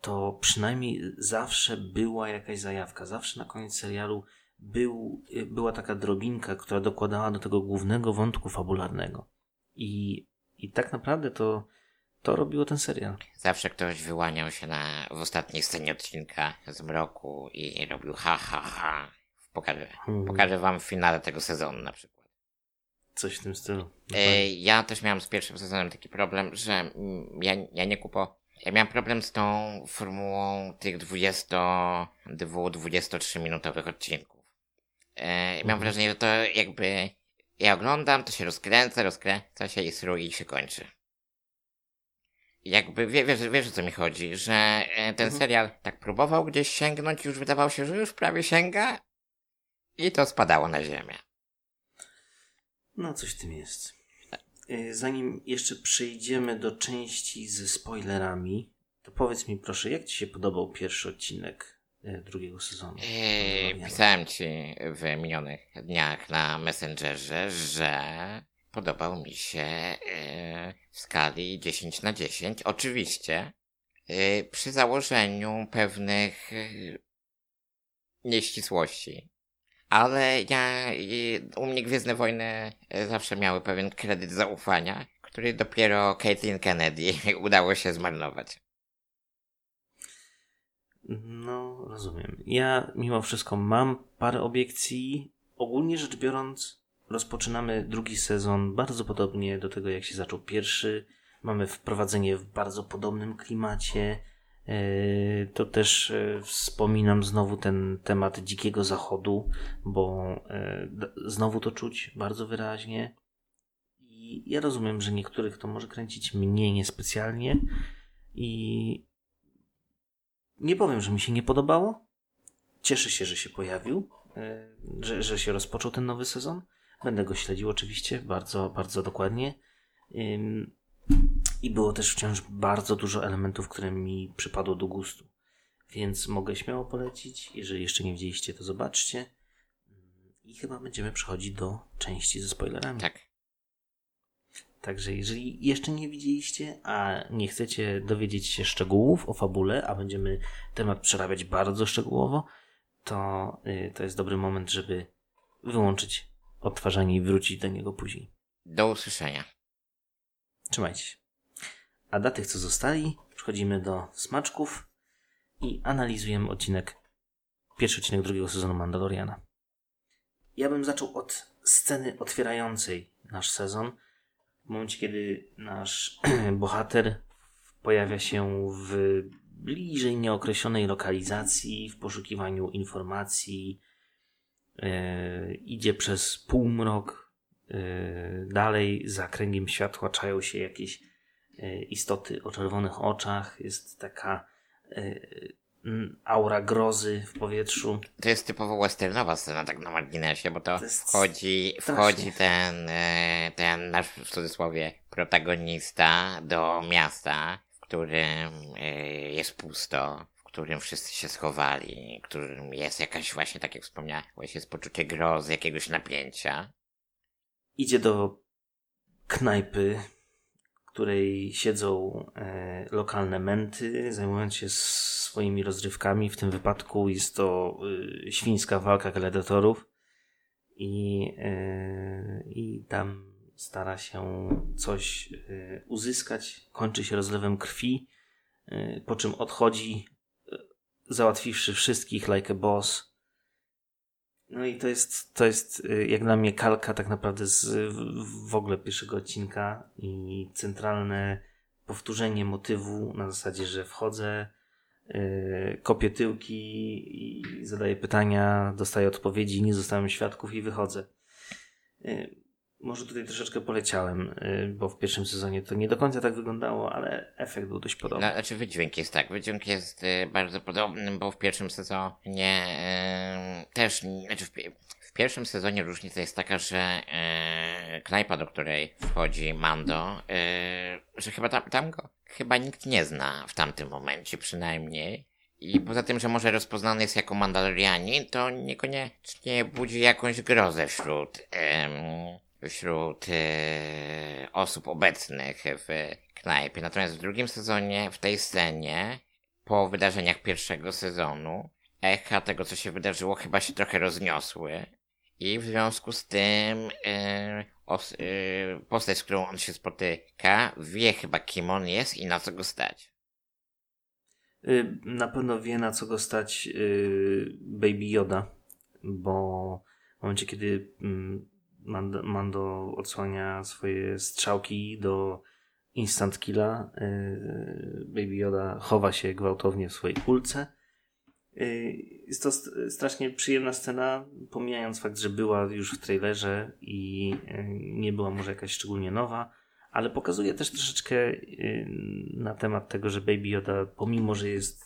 to przynajmniej zawsze była jakaś zajawka. Zawsze na koniec serialu była taka drobinka, która dokładała do tego głównego wątku fabularnego. I tak naprawdę to robiło ten serial. Zawsze ktoś wyłaniał się w ostatniej scenie odcinka z mroku i robił ha, ha, ha. Pokażę wam w finale tego sezonu na przykład. Coś w tym stylu. Ja też miałem z pierwszym sezonem taki problem, że ja miałem problem z tą formułą tych 22-23 minutowych odcinków. Miałem wrażenie, że to jakby ja oglądam, to się rozkręca się i sruje i się kończy. Jakby wiesz o co mi chodzi, że ten serial tak próbował gdzieś sięgnąć, już wydawało się, że już prawie sięga, i to spadało na ziemię. No coś w tym jest. Zanim jeszcze przejdziemy do części ze spoilerami, to powiedz mi proszę, jak ci się podobał pierwszy odcinek drugiego sezonu? Pisałem ci w minionych dniach na Messengerze, że podobał mi się w skali 10/10. Oczywiście przy założeniu pewnych nieścisłości. Ale u mnie Gwiezdne Wojny zawsze miały pewien kredyt zaufania, który dopiero Caitlin Kennedy udało się zmarnować. No, rozumiem. Ja mimo wszystko mam parę obiekcji. Ogólnie rzecz biorąc, rozpoczynamy drugi sezon bardzo podobnie do tego, jak się zaczął pierwszy. Mamy wprowadzenie w bardzo podobnym klimacie. To też wspominam znowu ten temat Dzikiego Zachodu, bo znowu to czuć bardzo wyraźnie I ja rozumiem, że niektórych to może kręcić mnie niespecjalnie i nie powiem, że mi się nie podobało. Cieszę się, że się pojawił, że się rozpoczął ten nowy sezon. Będę go śledził oczywiście bardzo, bardzo dokładnie. I było też wciąż bardzo dużo elementów, które mi przypadło do gustu. Więc mogę śmiało polecić. Jeżeli jeszcze nie widzieliście, to zobaczcie. I chyba będziemy przechodzić do części ze spoilerami. Tak. Także jeżeli jeszcze nie widzieliście, a nie chcecie dowiedzieć się szczegółów o fabule, a będziemy temat przerabiać bardzo szczegółowo, to jest dobry moment, żeby wyłączyć odtwarzanie i wrócić do niego później. Do usłyszenia. Trzymajcie się. A dla tych, co zostali, przechodzimy do smaczków i analizujemy pierwszy odcinek drugiego sezonu Mandaloriana. Ja bym zaczął od sceny otwierającej nasz sezon. W momencie, kiedy nasz bohater pojawia się w bliżej nieokreślonej lokalizacji, w poszukiwaniu informacji, idzie przez półmrok, dalej za kręgiem światła czają się jakieś istoty o czerwonych oczach, jest taka aura grozy w powietrzu. To jest typowo westernowa scena, tak na marginesie, bo to wchodzi ten nasz w cudzysłowie protagonista do miasta, w którym jest pusto, w którym wszyscy się schowali, w którym jest jakaś właśnie, tak jak wspomniałeś, jest poczucie grozy, jakiegoś napięcia. Idzie do knajpy, w której siedzą lokalne męty, zajmując się swoimi rozrywkami. W tym wypadku jest to świńska walka gladiatorów i tam stara się coś uzyskać. Kończy się rozlewem krwi, po czym odchodzi, załatwiwszy wszystkich like a boss. No i to jest jak dla mnie kalka tak naprawdę w ogóle pierwszego odcinka i centralne powtórzenie motywu na zasadzie, że wchodzę, kopię tyłki i zadaję pytania, dostaję odpowiedzi, nie zostawiam świadków i wychodzę. Może tutaj troszeczkę poleciałem, bo w pierwszym sezonie to nie do końca tak wyglądało, ale efekt był dość podobny. Znaczy wydźwięk jest bardzo podobny, bo w pierwszym sezonie w pierwszym sezonie różnica jest taka, że knajpa, do której wchodzi Mando, że tam go chyba nikt nie zna w tamtym momencie przynajmniej. I poza tym, że może rozpoznany jest jako Mandalorianin, to niekoniecznie budzi jakąś grozę wśród osób obecnych w knajpie. Natomiast w drugim sezonie, w tej scenie, po wydarzeniach pierwszego sezonu, echa tego, co się wydarzyło, chyba się trochę rozniosły. I w związku z tym postać, z którą on się spotyka, wie chyba, kim on jest i na co go stać. Na pewno wie, na co go stać Baby Yoda, bo w momencie, kiedy Mando odsłania swoje strzałki do instant killa, Baby Yoda chowa się gwałtownie w swojej kulce. Jest to strasznie przyjemna scena, pomijając fakt, że była już w trailerze i nie była może jakaś szczególnie nowa, ale pokazuje też troszeczkę na temat tego, że Baby Yoda, pomimo że jest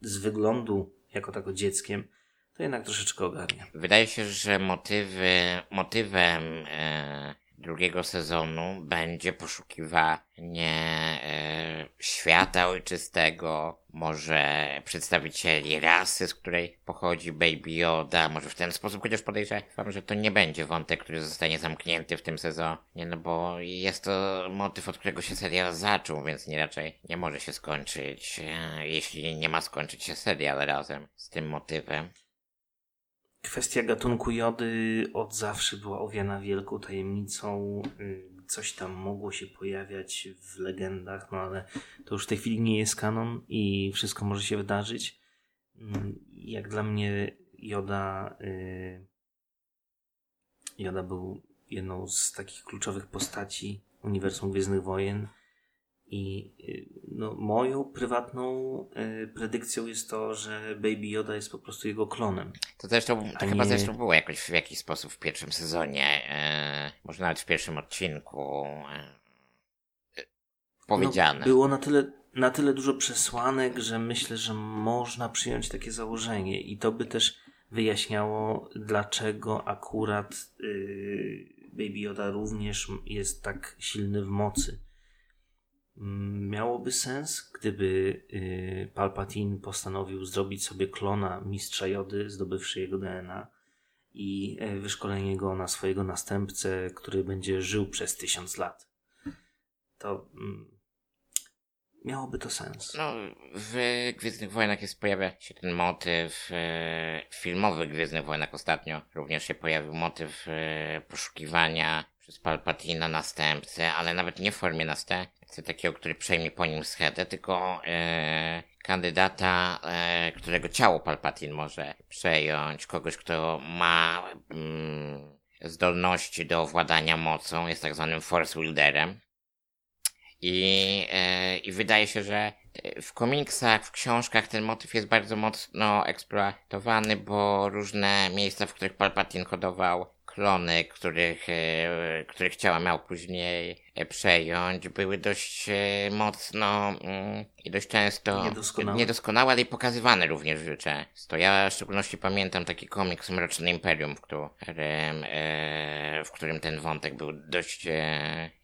z wyglądu jako tako dzieckiem, to jednak troszeczkę ogarnia. Wydaje się, że motywem drugiego sezonu będzie poszukiwanie świata ojczystego, może przedstawicieli rasy, z której pochodzi Baby Yoda, może w ten sposób, chociaż podejrzewam, że to nie będzie wątek, który zostanie zamknięty w tym sezonie, no bo jest to motyw, od którego się serial zaczął, więc raczej nie może się skończyć, jeśli nie ma skończyć się serial razem z tym motywem. Kwestia gatunku Jody od zawsze była owiana wielką tajemnicą. Coś tam mogło się pojawiać w legendach, no ale to już w tej chwili nie jest kanon i wszystko może się wydarzyć. Jak dla mnie Yoda był jedną z takich kluczowych postaci uniwersum Gwiezdnych Wojen i No, moją prywatną predykcją jest to, że Baby Yoda jest po prostu jego klonem. To zresztą, chyba zresztą było jakoś w jakiś sposób w pierwszym sezonie, może nawet w pierwszym odcinku powiedziane. No, było na tyle dużo przesłanek, że myślę, że można przyjąć takie założenie i to by też wyjaśniało, dlaczego akurat Baby Yoda również jest tak silny w mocy. Miałoby sens, gdyby Palpatine postanowił zrobić sobie klona mistrza Jody, zdobywszy jego DNA i wyszkolenie go na swojego następcę, który będzie żył przez 1000 lat. To miałoby to sens. No, w Gwiezdnych Wojnach pojawia się ten motyw filmowy Gwiezdnych Wojnach ostatnio. Również się pojawił motyw poszukiwania przez Palpatina następcy, ale nawet nie w formie następcy takiego, który przejmie po nim schedę, tylko kandydata, którego ciało Palpatin może przejąć, kogoś, kto ma zdolności do ovładania mocą, jest tak zwanym force wielderem. I wydaje się, że w komiksach, w książkach ten motyw jest bardzo mocno eksploatowany, bo różne miejsca, w których Palpatine hodował klony, których ciała miał później przejąć, były dość mocno i dość często niedoskonałe, ale i pokazywane również często. Ja w szczególności pamiętam taki komiks Mroczne Imperium, w którym ten wątek był dość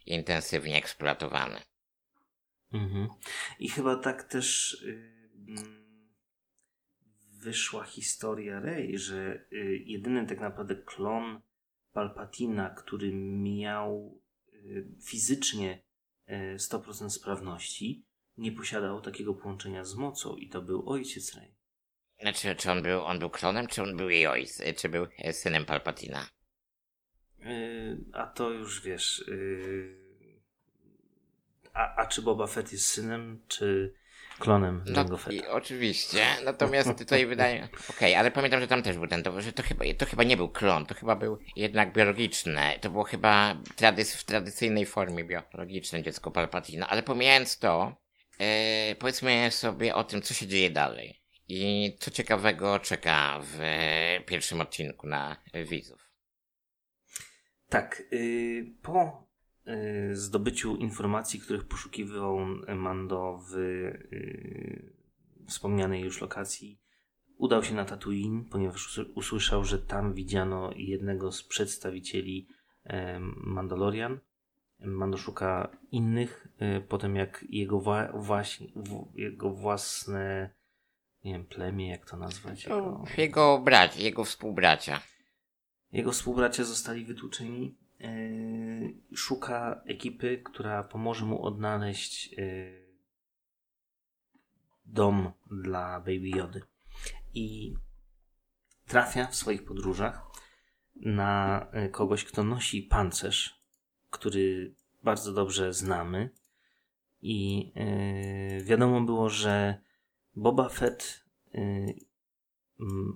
intensywnie eksploatowany. Mhm. I chyba tak też wyszła historia Rey, że jedyny tak naprawdę klon Palpatina, który miał fizycznie 100% sprawności, nie posiadał takiego połączenia z mocą i to był ojciec Rey. Znaczy, czy on był klonem, czy on był jej ojcem, czy był synem Palpatina? A to już wiesz. A czy Boba Fett jest synem, czy klonem Jango Fetta? Oczywiście, natomiast tutaj wydaje... Okej, ale pamiętam, że tam też był ten, że to chyba nie był klon, to chyba był jednak biologiczne, to było chyba w tradycyjnej formie biologiczne dziecko Palpatina, ale pomijając to, powiedzmy sobie o tym, co się dzieje dalej i co ciekawego czeka w pierwszym odcinku na widzów. Tak, po zdobyciu informacji, których poszukiwał Mando w wspomnianej już lokacji, udał się na Tatooine, ponieważ usłyszał, że tam widziano jednego z przedstawicieli Mandalorian. Mando szuka innych, po tym jak jego własne, nie wiem, plemię, jak to nazwać? Jego współbracia zostali wytłuczeni. Szuka ekipy, która pomoże mu odnaleźć dom dla Baby Jody i trafia w swoich podróżach na kogoś, kto nosi pancerz, który bardzo dobrze znamy i wiadomo było, że Boba Fett,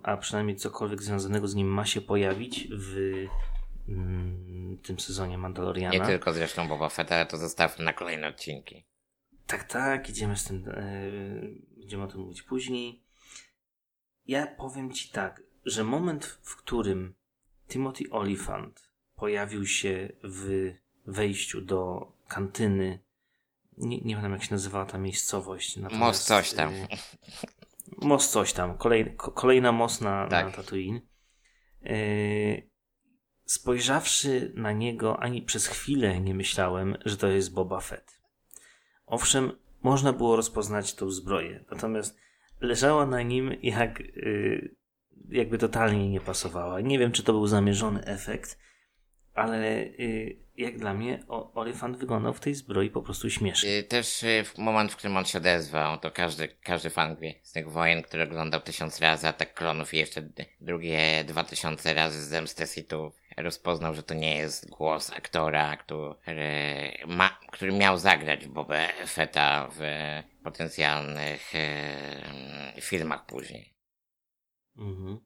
a przynajmniej cokolwiek związanego z nim, ma się pojawić w tym sezonie Mandaloriana. Nie tylko zresztą Boba Fett, ale to zostawmy na kolejne odcinki. Tak, idziemy z tym, będziemy o tym mówić później. Ja powiem ci tak, że moment, w którym Timothy Olyphant pojawił się w wejściu do kantyny, nie wiem jak się nazywała ta miejscowość. Most coś tam. Kolejna most na Tatooine. Spojrzawszy na niego, ani przez chwilę nie myślałem, że to jest Boba Fett. Owszem, można było rozpoznać tą zbroję, natomiast leżała na nim jakby totalnie nie pasowała. Nie wiem, czy to był zamierzony efekt, ale jak dla mnie Olyphant wyglądał w tej zbroi po prostu śmiesznie. Też w moment, w którym on się odezwał, to każdy fan z tych wojen, który oglądał 1000 razy Atak Klonów i jeszcze drugie 2000 razy Zemstę Sithów, rozpoznał, że to nie jest głos aktora, który miał zagrać Bobę Fetta w potencjalnych filmach później. Mhm.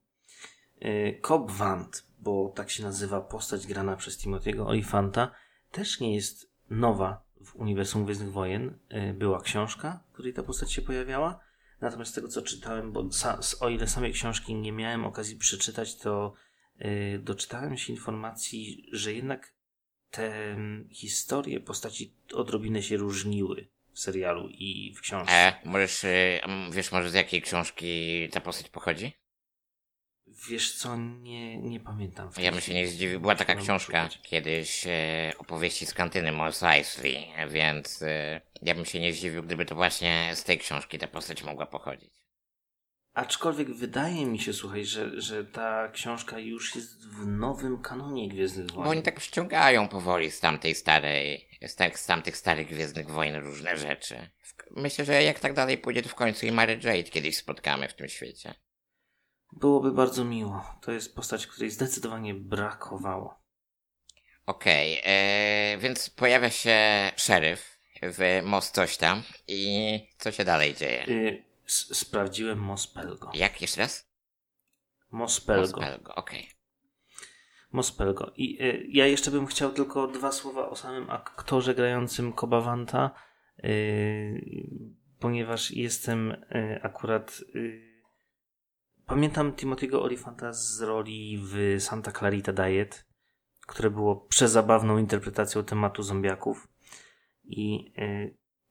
Cobb Vanth, bo tak się nazywa postać grana przez Timothy'ego Olyphanta, też nie jest nowa w Uniwersum Gwiezdnych Wojen była książka, w której ta postać się pojawiała. Natomiast z tego, co czytałem, bo o ile samej książki nie miałem okazji przeczytać, to doczytałem się informacji, że jednak te historie postaci odrobinę się różniły w serialu i w książce. Wiesz może z jakiej książki ta postać pochodzi? Wiesz co, nie pamiętam. Ja bym się nie zdziwił, była taka książka kiedyś, opowieści z kantyny Mos Eisley, więc ja bym się nie zdziwił, gdyby to właśnie z tej książki ta postać mogła pochodzić. Aczkolwiek wydaje mi się, słuchaj, że ta książka już jest w nowym kanonie Gwiezdnych Wojen. Bo oni tak wciągają powoli z tamtej starej, z tamtych starych Gwiezdnych Wojen różne rzeczy. Myślę, że jak tak dalej pójdzie, to w końcu i Mary Jade kiedyś spotkamy w tym świecie. Byłoby bardzo miło. To jest postać, której zdecydowanie brakowało. Okej, więc pojawia się szeryf w Mos coś tam i co się dalej dzieje? Sprawdziłem Mos Pelgo. Jak? Jeszcze raz? Mos Pelgo. Mos Pelgo, okej. Mos Pelgo. I ja jeszcze bym chciał tylko dwa słowa o samym aktorze grającym Cobavanta, ponieważ jestem akurat... Pamiętam Timothy'ego Olyphanta z roli w Santa Clarita Diet, które było przezabawną interpretacją tematu zombiaków i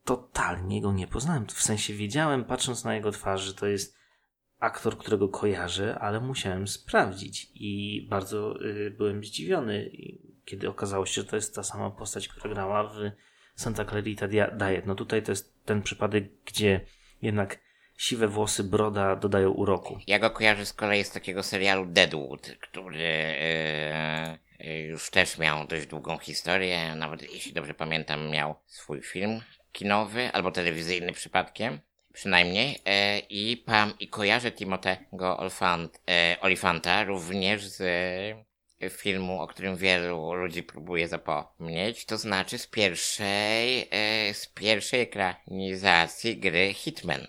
totalnie go nie poznałem. W sensie wiedziałem, patrząc na jego twarz, że to jest aktor, którego kojarzę, ale musiałem sprawdzić i bardzo byłem zdziwiony, kiedy okazało się, że to jest ta sama postać, która grała w Santa Clarita Diet. No tutaj to jest ten przypadek, gdzie jednak siwe włosy, broda dodają uroku. Ja go kojarzę z kolei z takiego serialu Deadwood, który już też miał dość długą historię. Nawet jeśli dobrze pamiętam, miał swój film kinowy albo telewizyjny przypadkiem, przynajmniej. I kojarzę Timothy'ego Olyphanta również z filmu, o którym wielu ludzi próbuje zapomnieć, to znaczy z pierwszej ekranizacji gry Hitman.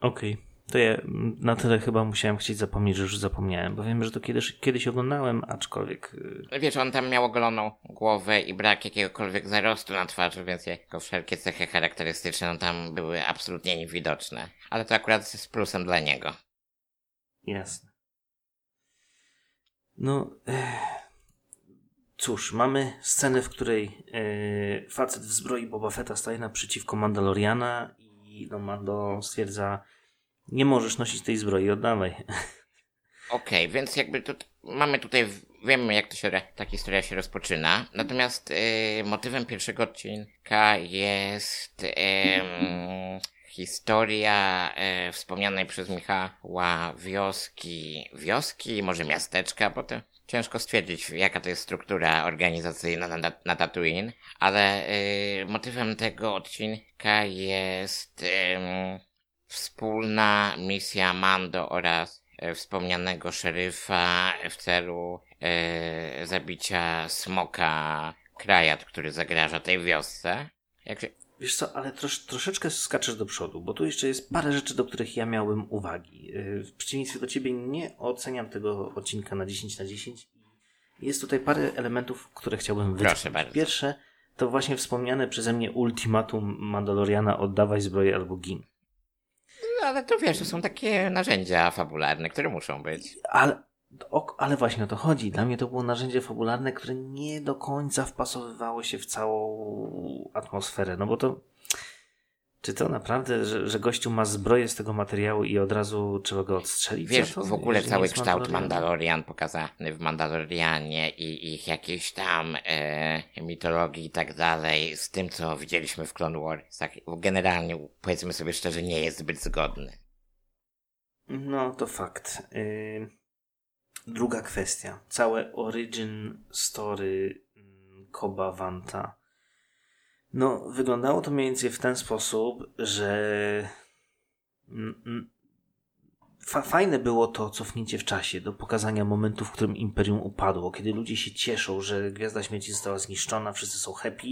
Okej. To ja na tyle chyba musiałem chcieć zapomnieć, że już zapomniałem, bo wiem, że to kiedyś oglądałem, aczkolwiek... Wiesz, on tam miał ogoloną głowę i brak jakiegokolwiek zarostu na twarzy, więc jego wszelkie cechy charakterystyczne tam były absolutnie niewidoczne. Ale to akurat z plusem dla niego. Jasne. No... Cóż, mamy scenę, w której facet w zbroi Boba Fetta staje naprzeciwko Mandaloriana i Mando stwierdza: nie możesz nosić tej zbroi, oddawaj. Okej, więc jakby wiemy jak ta historia się rozpoczyna, natomiast motywem pierwszego odcinka jest historia wspomnianej przez Michała wioski, może miasteczka, bo to ciężko stwierdzić, jaka to jest struktura organizacyjna na Tatooine, ale motywem tego odcinka jest... wspólna misja Mando oraz wspomnianego szeryfa w celu zabicia smoka Krajat, który zagraża tej wiosce. Wiesz co, ale troszeczkę skaczesz do przodu, bo tu jeszcze jest parę rzeczy, do których ja miałbym uwagi. W przeciwieństwie do ciebie nie oceniam tego odcinka na 10 na 10. Jest tutaj parę elementów, które chciałbym wyciągnąć. Proszę bardzo. Pierwsze to właśnie wspomniane przeze mnie ultimatum Mandaloriana: oddawaj zbroję albo gin. Ale to wiesz, to są takie narzędzia fabularne, które muszą być. Ale właśnie o to chodzi. Dla mnie to było narzędzie fabularne, które nie do końca wpasowywało się w całą atmosferę. No bo to... Czy to naprawdę, że gościu ma zbroję z tego materiału i od razu trzeba go odstrzelić? Wiesz, to, w ogóle cały kształt Mandalorian pokazany w Mandalorianie i ich jakiejś tam mitologii i tak dalej z tym, co widzieliśmy w Clone Warsach, generalnie, powiedzmy sobie szczerze, nie jest zbyt zgodny. No, to fakt. Druga kwestia. Całe origin story Cobavanta. No, wyglądało to mniej więcej w ten sposób, że fajne było to cofnięcie w czasie do pokazania momentu, w którym Imperium upadło, kiedy ludzie się cieszą, że Gwiazda Śmierci została zniszczona, wszyscy są happy.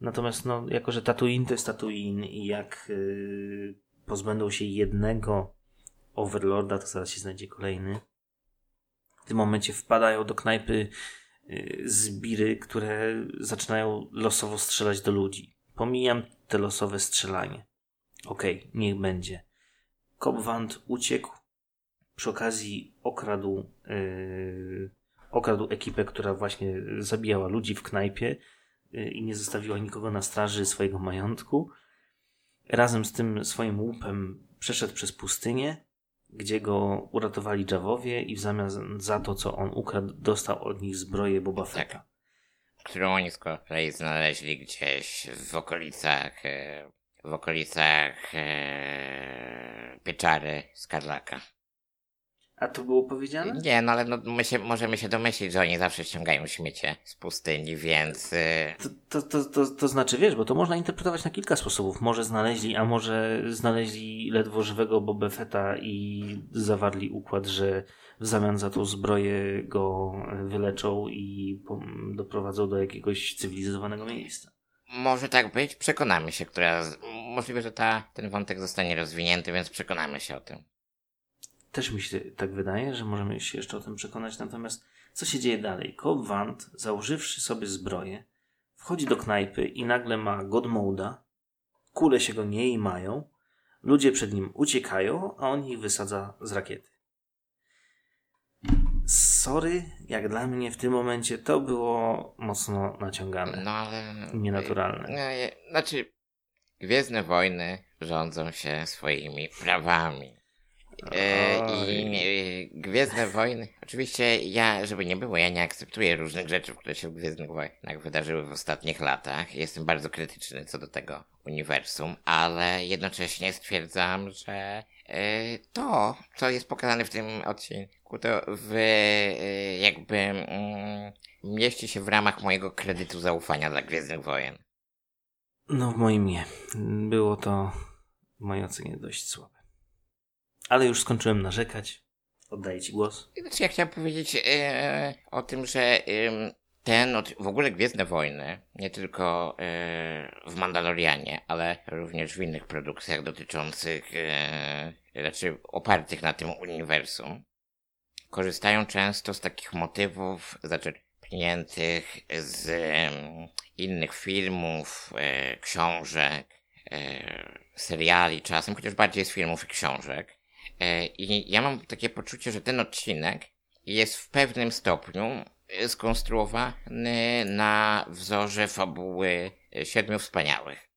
Natomiast no, jako że Tatooine to jest Tatooine i jak pozbędą się jednego Overlorda, to zaraz się znajdzie kolejny. W tym momencie wpadają do knajpy zbiry, które zaczynają losowo strzelać do ludzi. Pomijam te losowe strzelanie. Okej, niech będzie. Cobb-Vanth uciekł. Przy okazji okradł ekipę, która właśnie zabijała ludzi w knajpie i nie zostawiła nikogo na straży swojego majątku. Razem z tym swoim łupem przeszedł przez pustynię, gdzie go uratowali Jawowie i w zamian za to, co on ukradł, dostał od nich zbroję Boba Fetta. Tak. Którą oni z kolei znaleźli gdzieś w okolicach Pieczary Skarlaka. A to było powiedziane? Nie, no ale możemy się domyślić, że oni zawsze ściągają śmiecie z pustyni, więc... To znaczy, wiesz, bo to można interpretować na kilka sposobów. Może znaleźli, a może znaleźli ledwo żywego Boba Fetta i zawarli układ, że w zamian za tą zbroję go wyleczą i doprowadzą do jakiegoś cywilizowanego miejsca. Może tak być, przekonamy się, możliwe, że ten wątek zostanie rozwinięty, więc przekonamy się o tym. Też mi się tak wydaje, że możemy się jeszcze o tym przekonać. Natomiast co się dzieje dalej? Cobb-Vanth, założywszy sobie zbroję, wchodzi do knajpy i nagle ma God Moda. Kule się go nie imają. Ludzie przed nim uciekają, a on ich wysadza z rakiety. Sorry, jak dla mnie w tym momencie to było mocno naciągane. No ale... nienaturalne. No, znaczy, Gwiezdne Wojny rządzą się swoimi prawami. I Gwiezdne Wojny. Oczywiście żeby nie było, nie akceptuję różnych rzeczy, które się w Gwiezdnych Wojnach wydarzyły w ostatnich latach. Jestem bardzo krytyczny co do tego uniwersum, ale jednocześnie stwierdzam, że to, co jest pokazane w tym odcinku, to mieści się w ramach mojego kredytu zaufania dla Gwiezdnych Wojen. No w moim nie. Było to w mojej ocenie dość słabe. Ale już skończyłem narzekać. Oddaję ci głos. Znaczy, ja chciałem powiedzieć o tym, że w ogóle Gwiezdne Wojny, nie tylko w Mandalorianie, ale również w innych produkcjach dotyczących, znaczy opartych na tym uniwersum, korzystają często z takich motywów zaczerpniętych z innych filmów, książek, seriali czasem, chociaż bardziej z filmów i książek. I ja mam takie poczucie, że ten odcinek jest w pewnym stopniu skonstruowany na wzorze fabuły Siedmiu Wspaniałych.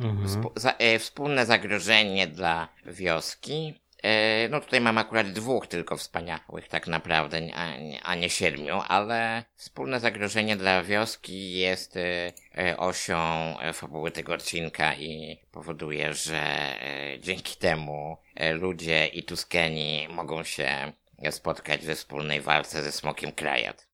Mhm. Wspólne zagrożenie dla wioski. No tutaj mam akurat dwóch tylko wspaniałych tak naprawdę, a nie siedmiu, ale wspólne zagrożenie dla wioski jest osią fabuły tego odcinka i powoduje, że dzięki temu ludzie i Tuskeni mogą się spotkać we wspólnej walce ze Smokiem Krajat.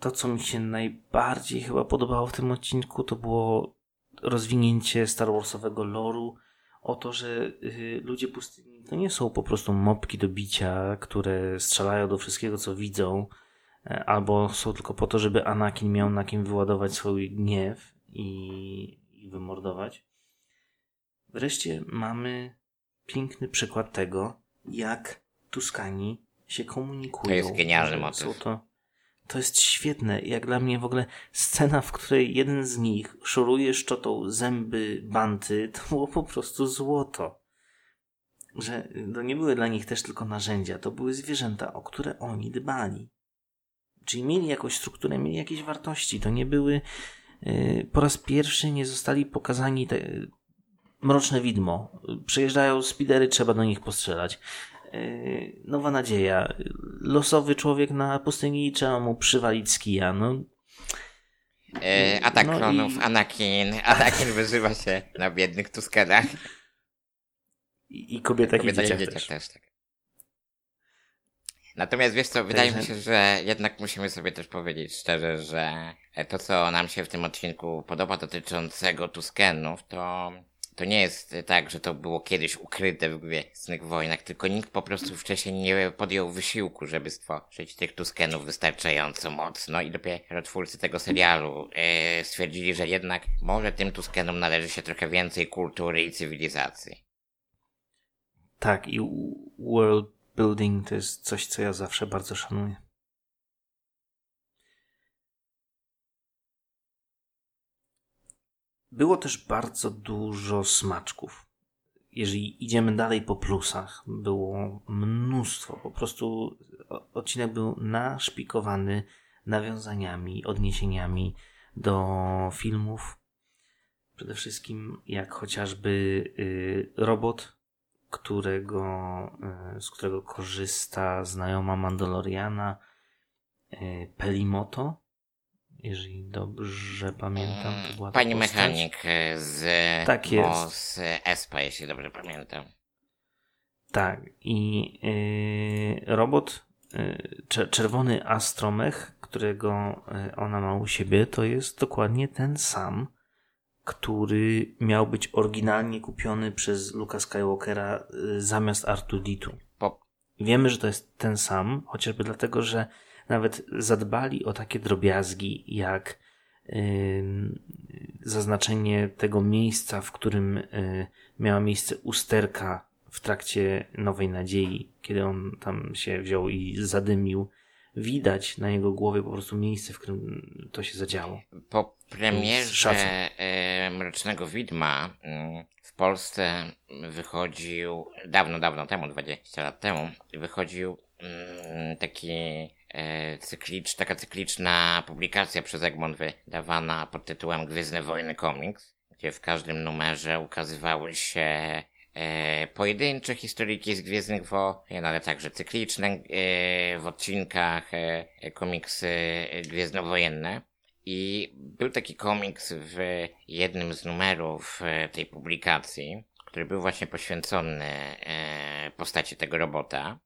To, co mi się najbardziej chyba podobało w tym odcinku, to było rozwinięcie Star Warsowego loru. O to, że ludzie pustyni to nie są po prostu mopki do bicia, które strzelają do wszystkiego, co widzą, albo są tylko po to, żeby Anakin miał na kim wyładować swój gniew i wymordować. Wreszcie mamy piękny przykład tego, jak Tuskani się komunikują. To jest genialny motyw. To jest świetne. Jak dla mnie w ogóle scena, w której jeden z nich szoruje szczotą zęby Banty, to było po prostu złoto. Że to nie były dla nich też tylko narzędzia, to były zwierzęta, o które oni dbali. Czyli mieli jakąś strukturę, mieli jakieś wartości. To nie były... po raz pierwszy nie zostali pokazani Mroczne Widmo. Przejeżdżają spidery, trzeba do nich postrzelać. Nowa Nadzieja. Losowy człowiek na pustyni, trzeba mu przywalić z kija. No. Atak klonów, Anakin. Anakin wyżywa się na biednych Tuskenach. I kobieta i dzieciak też. Tak. Natomiast wiesz co, wydaje mi się, że jednak musimy sobie też powiedzieć szczerze, że to, co nam się w tym odcinku podoba dotyczącego Tuskenów, to nie jest tak, że to było kiedyś ukryte w Gwiezdnych Wojnach, tylko nikt po prostu wcześniej nie podjął wysiłku, żeby stworzyć tych Tuskenów wystarczająco mocno i dopiero twórcy tego serialu stwierdzili, że jednak może tym Tuskenom należy się trochę więcej kultury i cywilizacji. Tak, i world building to jest coś, co ja zawsze bardzo szanuję. Było też bardzo dużo smaczków. Jeżeli idziemy dalej po plusach, było mnóstwo. Po prostu odcinek był naszpikowany nawiązaniami, odniesieniami do filmów. Przede wszystkim jak chociażby robot, z którego korzysta znajoma Mandaloriana, Pelimoto. Jeżeli dobrze pamiętam, to była pani postać. Mechanik z, tak z ESPA, jeśli dobrze pamiętam. Tak, i robot, czerwony astromech, którego ona ma u siebie, to jest dokładnie ten sam, który miał być oryginalnie kupiony przez Luke'a Skywalkera zamiast R2D2. Wiemy, że to jest ten sam, chociażby dlatego, że nawet zadbali o takie drobiazgi jak zaznaczenie tego miejsca, w którym miała miejsce usterka w trakcie Nowej Nadziei, kiedy on tam się wziął i zadymił. Widać na jego głowie po prostu miejsce, w którym to się zadziało. Po premierze Mrocznego Widma w Polsce wychodził, dawno temu, 20 lat temu, wychodził taka cykliczna publikacja przez Egmont wydawana pod tytułem Gwiezdne Wojny Comics, gdzie w każdym numerze ukazywały się pojedyncze historyjki z Gwiezdnych Wojen, ale także cykliczne w odcinkach komiksy gwiezdnowojenne. I był taki komiks w jednym z numerów tej publikacji, który był właśnie poświęcony postaci tego robota.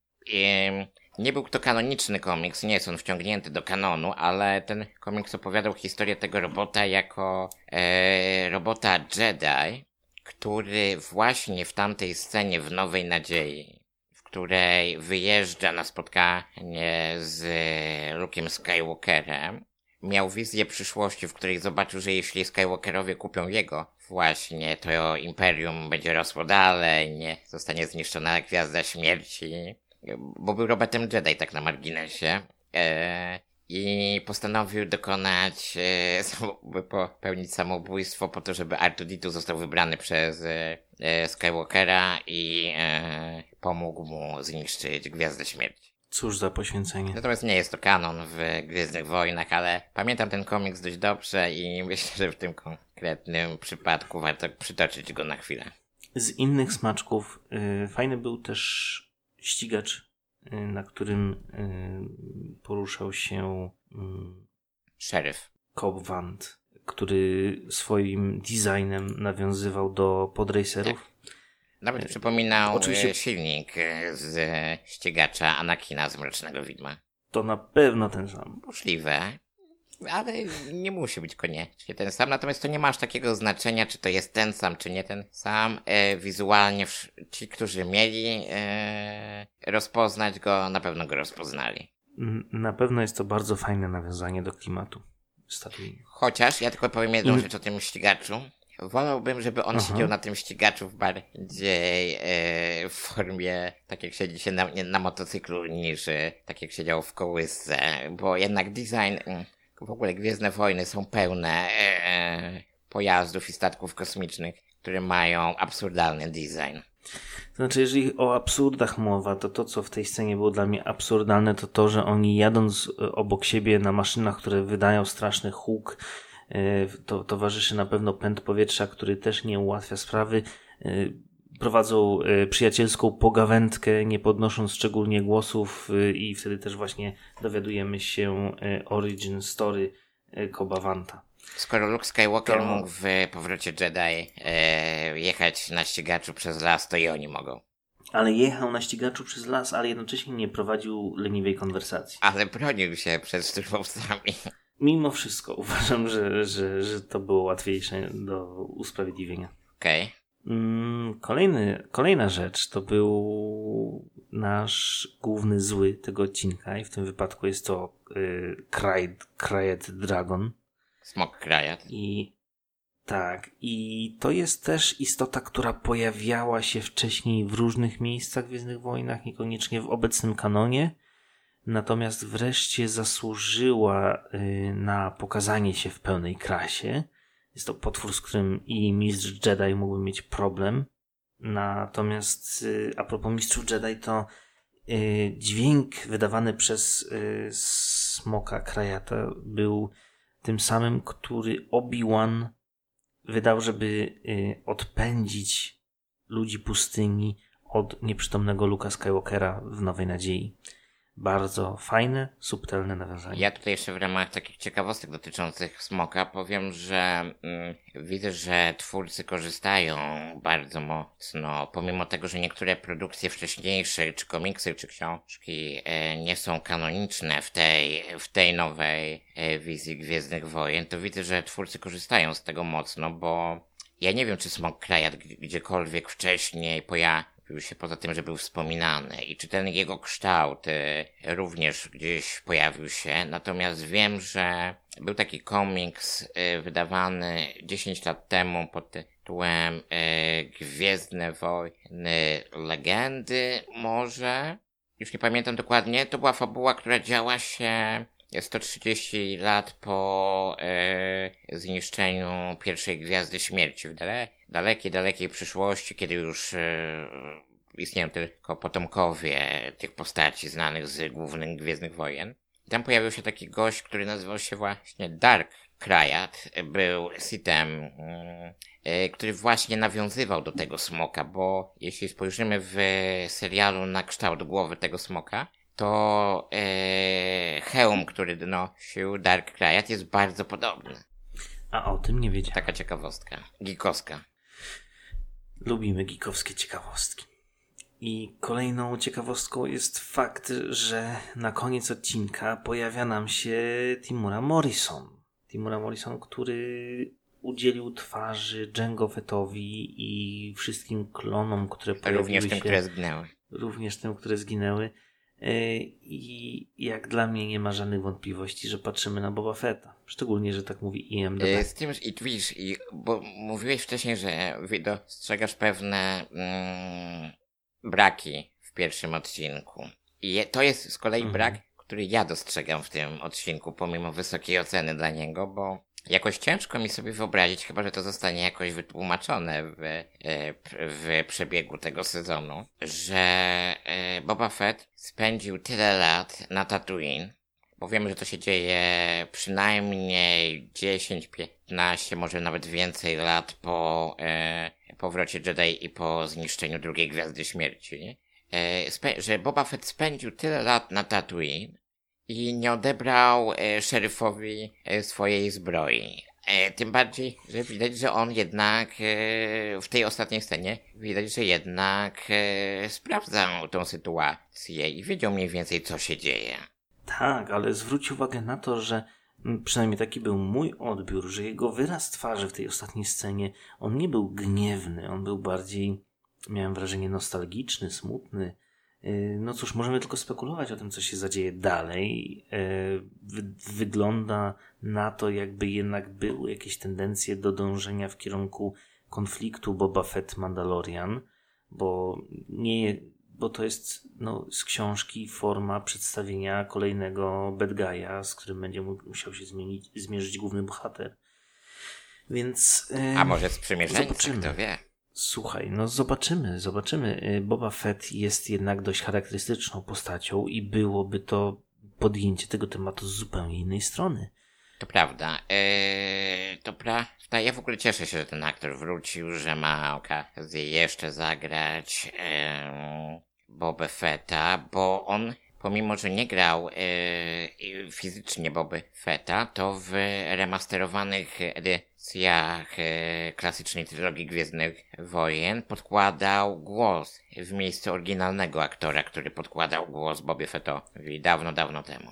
Nie był to kanoniczny komiks, nie jest on wciągnięty do kanonu, ale ten komiks opowiadał historię tego robota jako robota Jedi, który właśnie w tamtej scenie w Nowej Nadziei, w której wyjeżdża na spotkanie z Luke'em Skywalkerem, miał wizję przyszłości, w której zobaczył, że jeśli Skywalkerowie kupią jego, właśnie to imperium będzie rosło dalej, nie zostanie zniszczona Gwiazda Śmierci. Bo był robotem Jedi, tak na marginesie, i postanowił dokonać, popełnić samobójstwo po to, żeby R2D2 został wybrany przez Skywalkera i pomógł mu zniszczyć Gwiazdę Śmierci. Cóż za poświęcenie. Natomiast nie jest to kanon w Gwiezdnych Wojnach, ale pamiętam ten komiks dość dobrze i myślę, że w tym konkretnym przypadku warto przytoczyć go na chwilę. Z innych smaczków fajny był też ścigacz, na którym poruszał się szeryf Cobb Vanth, który swoim designem nawiązywał do podracerów. Nawet przypominał oczywiście silnik z ścigacza Anakina z Mrocznego Widma. To na pewno ten sam. Możliwe, ale nie musi być koniecznie ten sam. Natomiast to nie ma aż takiego znaczenia, czy to jest ten sam, czy nie ten sam. Wizualnie ci, którzy mieli rozpoznać go, na pewno go rozpoznali. Na pewno jest to bardzo fajne nawiązanie do klimatu statujnego. Chociaż ja tylko powiem jedną rzecz o tym ścigaczu. Wolałbym, żeby on siedział na tym ścigaczu bardziej w formie tak jak siedzi się na motocyklu niż tak jak siedział w kołysce, bo jednak design... W ogóle Gwiezdne Wojny są pełne pojazdów i statków kosmicznych, które mają absurdalny design. Znaczy, jeżeli o absurdach mowa, to co w tej scenie było dla mnie absurdalne, to to, że oni jadąc obok siebie na maszynach, które wydają straszny huk, to towarzyszy na pewno pęd powietrza, który też nie ułatwia sprawy, prowadzą przyjacielską pogawędkę, nie podnosząc szczególnie głosów i wtedy też właśnie dowiadujemy się origin story Cobba Vantha. Skoro Luke Skywalker mógł w Powrocie Jedi jechać na ścigaczu przez las, to i oni mogą. Ale jechał na ścigaczu przez las, ale jednocześnie nie prowadził leniwej konwersacji. Ale bronił się przed szturmowcami. Mimo wszystko uważam, że to było łatwiejsze do usprawiedliwienia. Okej. Kolejna rzecz to był nasz główny zły tego odcinka i w tym wypadku jest to Kryed Dragon. Smok Kryed. I to jest też istota, która pojawiała się wcześniej w różnych miejscach w Gwiezdnych Wojnach, niekoniecznie w obecnym kanonie, natomiast wreszcie zasłużyła na pokazanie się w pełnej krasie. Jest to potwór, z którym i Mistrz Jedi mógłby mieć problem. Natomiast a propos Mistrzów Jedi, to dźwięk wydawany przez Smoka Krajata był tym samym, który Obi-Wan wydał, żeby odpędzić ludzi pustyni od nieprzytomnego Luke'a Skywalkera w Nowej Nadziei. Bardzo fajne, subtelne nawiązanie. Ja tutaj jeszcze w ramach takich ciekawostek dotyczących Smoka powiem, że widzę, że twórcy korzystają bardzo mocno, pomimo tego, że niektóre produkcje wcześniejsze, czy komiksy, czy książki nie są kanoniczne w tej nowej wizji Gwiezdnych Wojen, to widzę, że twórcy korzystają z tego mocno, bo ja nie wiem, czy Smok Krajat gdziekolwiek wcześniej pojawił się, poza tym, że był wspominany, i czy ten jego kształt również gdzieś pojawił się, natomiast wiem, że był taki komiks wydawany 10 lat temu pod tytułem Gwiezdne Wojny Legendy, może, już nie pamiętam dokładnie, to była fabuła, która działa się 130 lat po zniszczeniu pierwszej Gwiazdy Śmierci w dalekiej przyszłości, kiedy już istnieją tylko potomkowie tych postaci znanych z głównych Gwiezdnych Wojen. Tam pojawił się taki gość, który nazywał się właśnie Dark Krayat, był Sithem, który właśnie nawiązywał do tego smoka, bo jeśli spojrzymy w serialu na kształt głowy tego smoka, to hełm, który nosił Dark Krayat, jest bardzo podobny. A o tym nie wiedziałem. Taka ciekawostka. Geekowska. Lubimy geekowskie ciekawostki. I kolejną ciekawostką jest fakt, że na koniec odcinka pojawia nam się Timura Morrison. Timura Morrison, który udzielił twarzy Django Fettowi i wszystkim klonom, które pojawiły się. Również tym, które zginęły. I jak dla mnie nie ma żadnych wątpliwości, że patrzymy na Boba Fetta. Szczególnie, że tak mówi IMDb. Z tym, i Twitch, bo mówiłeś wcześniej, że dostrzegasz pewne braki w pierwszym odcinku. I to jest z kolei brak, który ja dostrzegam w tym odcinku, pomimo wysokiej oceny dla niego, bo jakoś ciężko mi sobie wyobrazić, chyba że to zostanie jakoś wytłumaczone w przebiegu tego sezonu, że Boba Fett spędził tyle lat na Tatooine, bo wiemy, że to się dzieje przynajmniej 10, 15, może nawet więcej lat po powrocie Jedi i po zniszczeniu drugiej Gwiazdy Śmierci, że Boba Fett spędził tyle lat na Tatooine i nie odebrał szeryfowi swojej zbroi. Tym bardziej, że widać, że on jednak w tej ostatniej scenie widać, że jednak sprawdzał tą sytuację i wiedział mniej więcej, co się dzieje. Tak, ale zwróć uwagę na to, że przynajmniej taki był mój odbiór, że jego wyraz twarzy w tej ostatniej scenie, on nie był gniewny, on był bardziej, miałem wrażenie, nostalgiczny, smutny. No cóż, możemy tylko spekulować o tym, co się zadzieje dalej. Wygląda na to, jakby jednak były jakieś tendencje do dążenia w kierunku konfliktu Boba Fett-Mandalorian, bo to jest z książki forma przedstawienia kolejnego bad guy'a, z którym będzie musiał się zmierzyć główny bohater. Więc a może sprzymierzeńca, kto wie. Słuchaj, zobaczymy. Boba Fett jest jednak dość charakterystyczną postacią i byłoby to podjęcie tego tematu z zupełnie innej strony. To prawda. Ja w ogóle cieszę się, że ten aktor wrócił, że ma okazję jeszcze zagrać Bobę Fetta, bo on, pomimo że nie grał fizycznie Boby Fetta, to w remasterowanych edycjach klasycznej trylogii Gwiezdnych Wojen podkładał głos w miejscu oryginalnego aktora, który podkładał głos Bobie Fettowi dawno temu.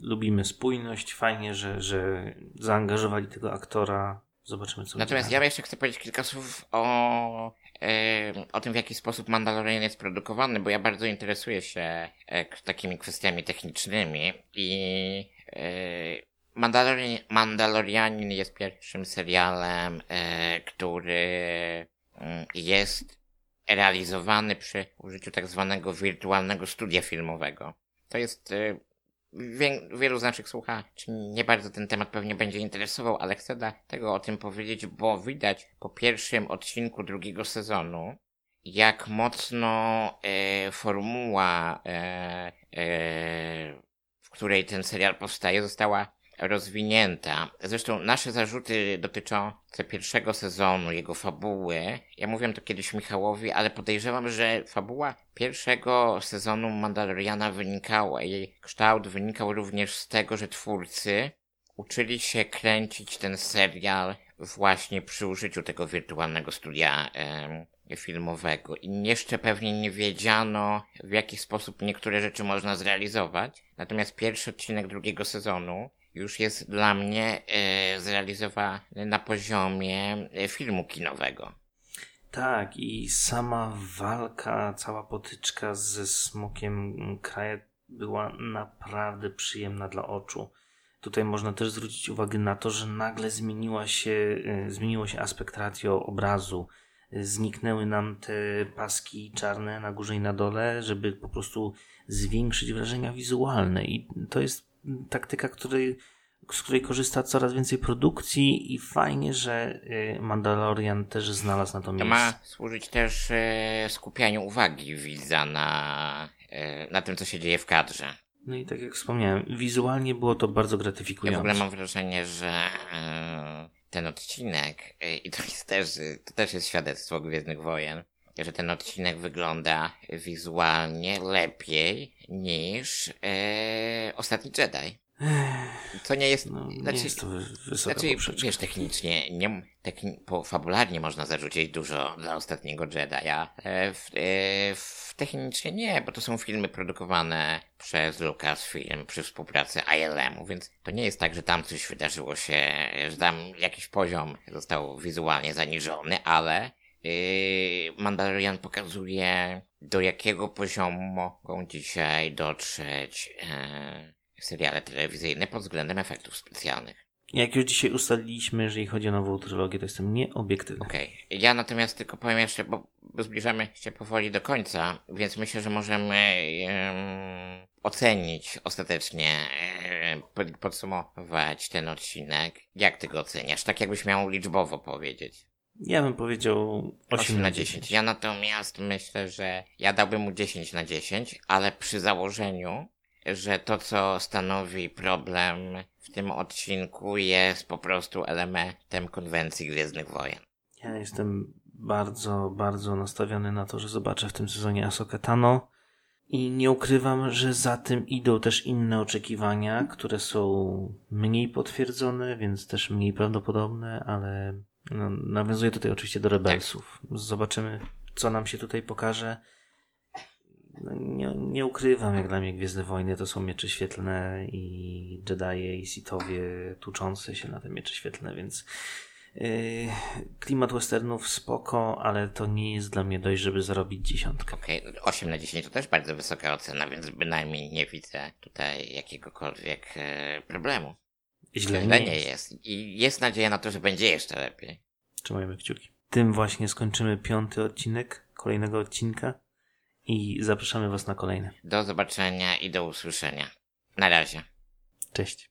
Lubimy spójność, fajnie, że zaangażowali tego aktora. Zobaczymy, co. Natomiast ja jeszcze chcę powiedzieć kilka słów o tym, w jaki sposób Mandalorian jest produkowany, bo ja bardzo interesuję się takimi kwestiami technicznymi i Mandalorianin jest pierwszym serialem, który jest realizowany przy użyciu tak zwanego wirtualnego studia filmowego. To jest wielu z naszych słuchaczy nie bardzo ten temat pewnie będzie interesował, ale chcę dlatego o tym powiedzieć, bo widać po pierwszym odcinku drugiego sezonu, jak mocno formuła, w której ten serial powstaje, została rozwinięta. Zresztą nasze zarzuty dotyczące pierwszego sezonu, jego fabuły, ja mówiłem to kiedyś Michałowi, ale podejrzewam, że fabuła pierwszego sezonu Mandaloriana wynikała, jej kształt wynikał również z tego, że twórcy uczyli się kręcić ten serial właśnie przy użyciu tego wirtualnego studia filmowego i jeszcze pewnie nie wiedziano, w jaki sposób niektóre rzeczy można zrealizować. Natomiast pierwszy odcinek drugiego sezonu już jest dla mnie zrealizowany na poziomie filmu kinowego. Tak, i sama walka, cała potyczka ze Smokiem Kraja była naprawdę przyjemna dla oczu. Tutaj można też zwrócić uwagę na to, że nagle zmieniło się aspekt ratio obrazu. Zniknęły nam te paski czarne na górze i na dole, żeby po prostu zwiększyć wrażenia wizualne. I to jest taktyka, z której korzysta coraz więcej produkcji i fajnie, że Mandalorian też znalazł na to miejsce. To ma służyć też skupianiu uwagi widza na tym, co się dzieje w kadrze. No i tak jak wspomniałem, wizualnie było to bardzo gratyfikujące. Ja w ogóle mam wrażenie, że ten odcinek, i to też jest świadectwo Gwiezdnych Wojen, że ten odcinek wygląda wizualnie lepiej niż Ostatni Jedi. To nie jest... No, nie jest to wysoka poprzeczka. Wiesz, technicznie, fabularnie można zarzucić dużo dla Ostatniego Jedi'a. Technicznie nie, bo to są filmy produkowane przez Lucasfilm przy współpracy ILM-u, więc to nie jest tak, że tam coś wydarzyło się, że tam jakiś poziom został wizualnie zaniżony, ale Mandalorian pokazuje, do jakiego poziomu mogą dzisiaj dotrzeć seriale telewizyjne pod względem efektów specjalnych. Jak już dzisiaj ustaliliśmy, jeżeli chodzi o nową trylogię, to jestem nieobiektywny. Okej. Ja natomiast tylko powiem jeszcze, bo zbliżamy się powoli do końca, więc myślę, że możemy ocenić ostatecznie, podsumować ten odcinek. Jak ty go oceniasz? Tak jakbyś miał liczbowo powiedzieć. Ja bym powiedział 8/10. Ja natomiast myślę, że ja dałbym mu 10/10, ale przy założeniu, że to, co stanowi problem w tym odcinku, jest po prostu elementem konwencji Gwiezdnych Wojen. Ja jestem bardzo, bardzo nastawiony na to, że zobaczę w tym sezonie Ahsokę Tano i nie ukrywam, że za tym idą też inne oczekiwania, które są mniej potwierdzone, więc też mniej prawdopodobne, ale nawiązuję tutaj oczywiście do Rebelsów. Tak. Zobaczymy, co nam się tutaj pokaże. No, nie ukrywam, jak dla mnie Gwiezdne Wojny to są miecze świetlne i Jedi'e i Sithowie tłuczące się na te miecze świetlne, więc klimat westernów spoko, ale to nie jest dla mnie dość, żeby zarobić 10. Okej, 8/10 to też bardzo wysoka ocena, więc bynajmniej nie widzę tutaj jakiegokolwiek problemu. Źle nie jest. I jest nadzieja na to, że będzie jeszcze lepiej. Trzymajmy kciuki. Tym właśnie skończymy 5 odcinek kolejnego odcinka. I zapraszamy Was na kolejne. Do zobaczenia i do usłyszenia. Na razie. Cześć.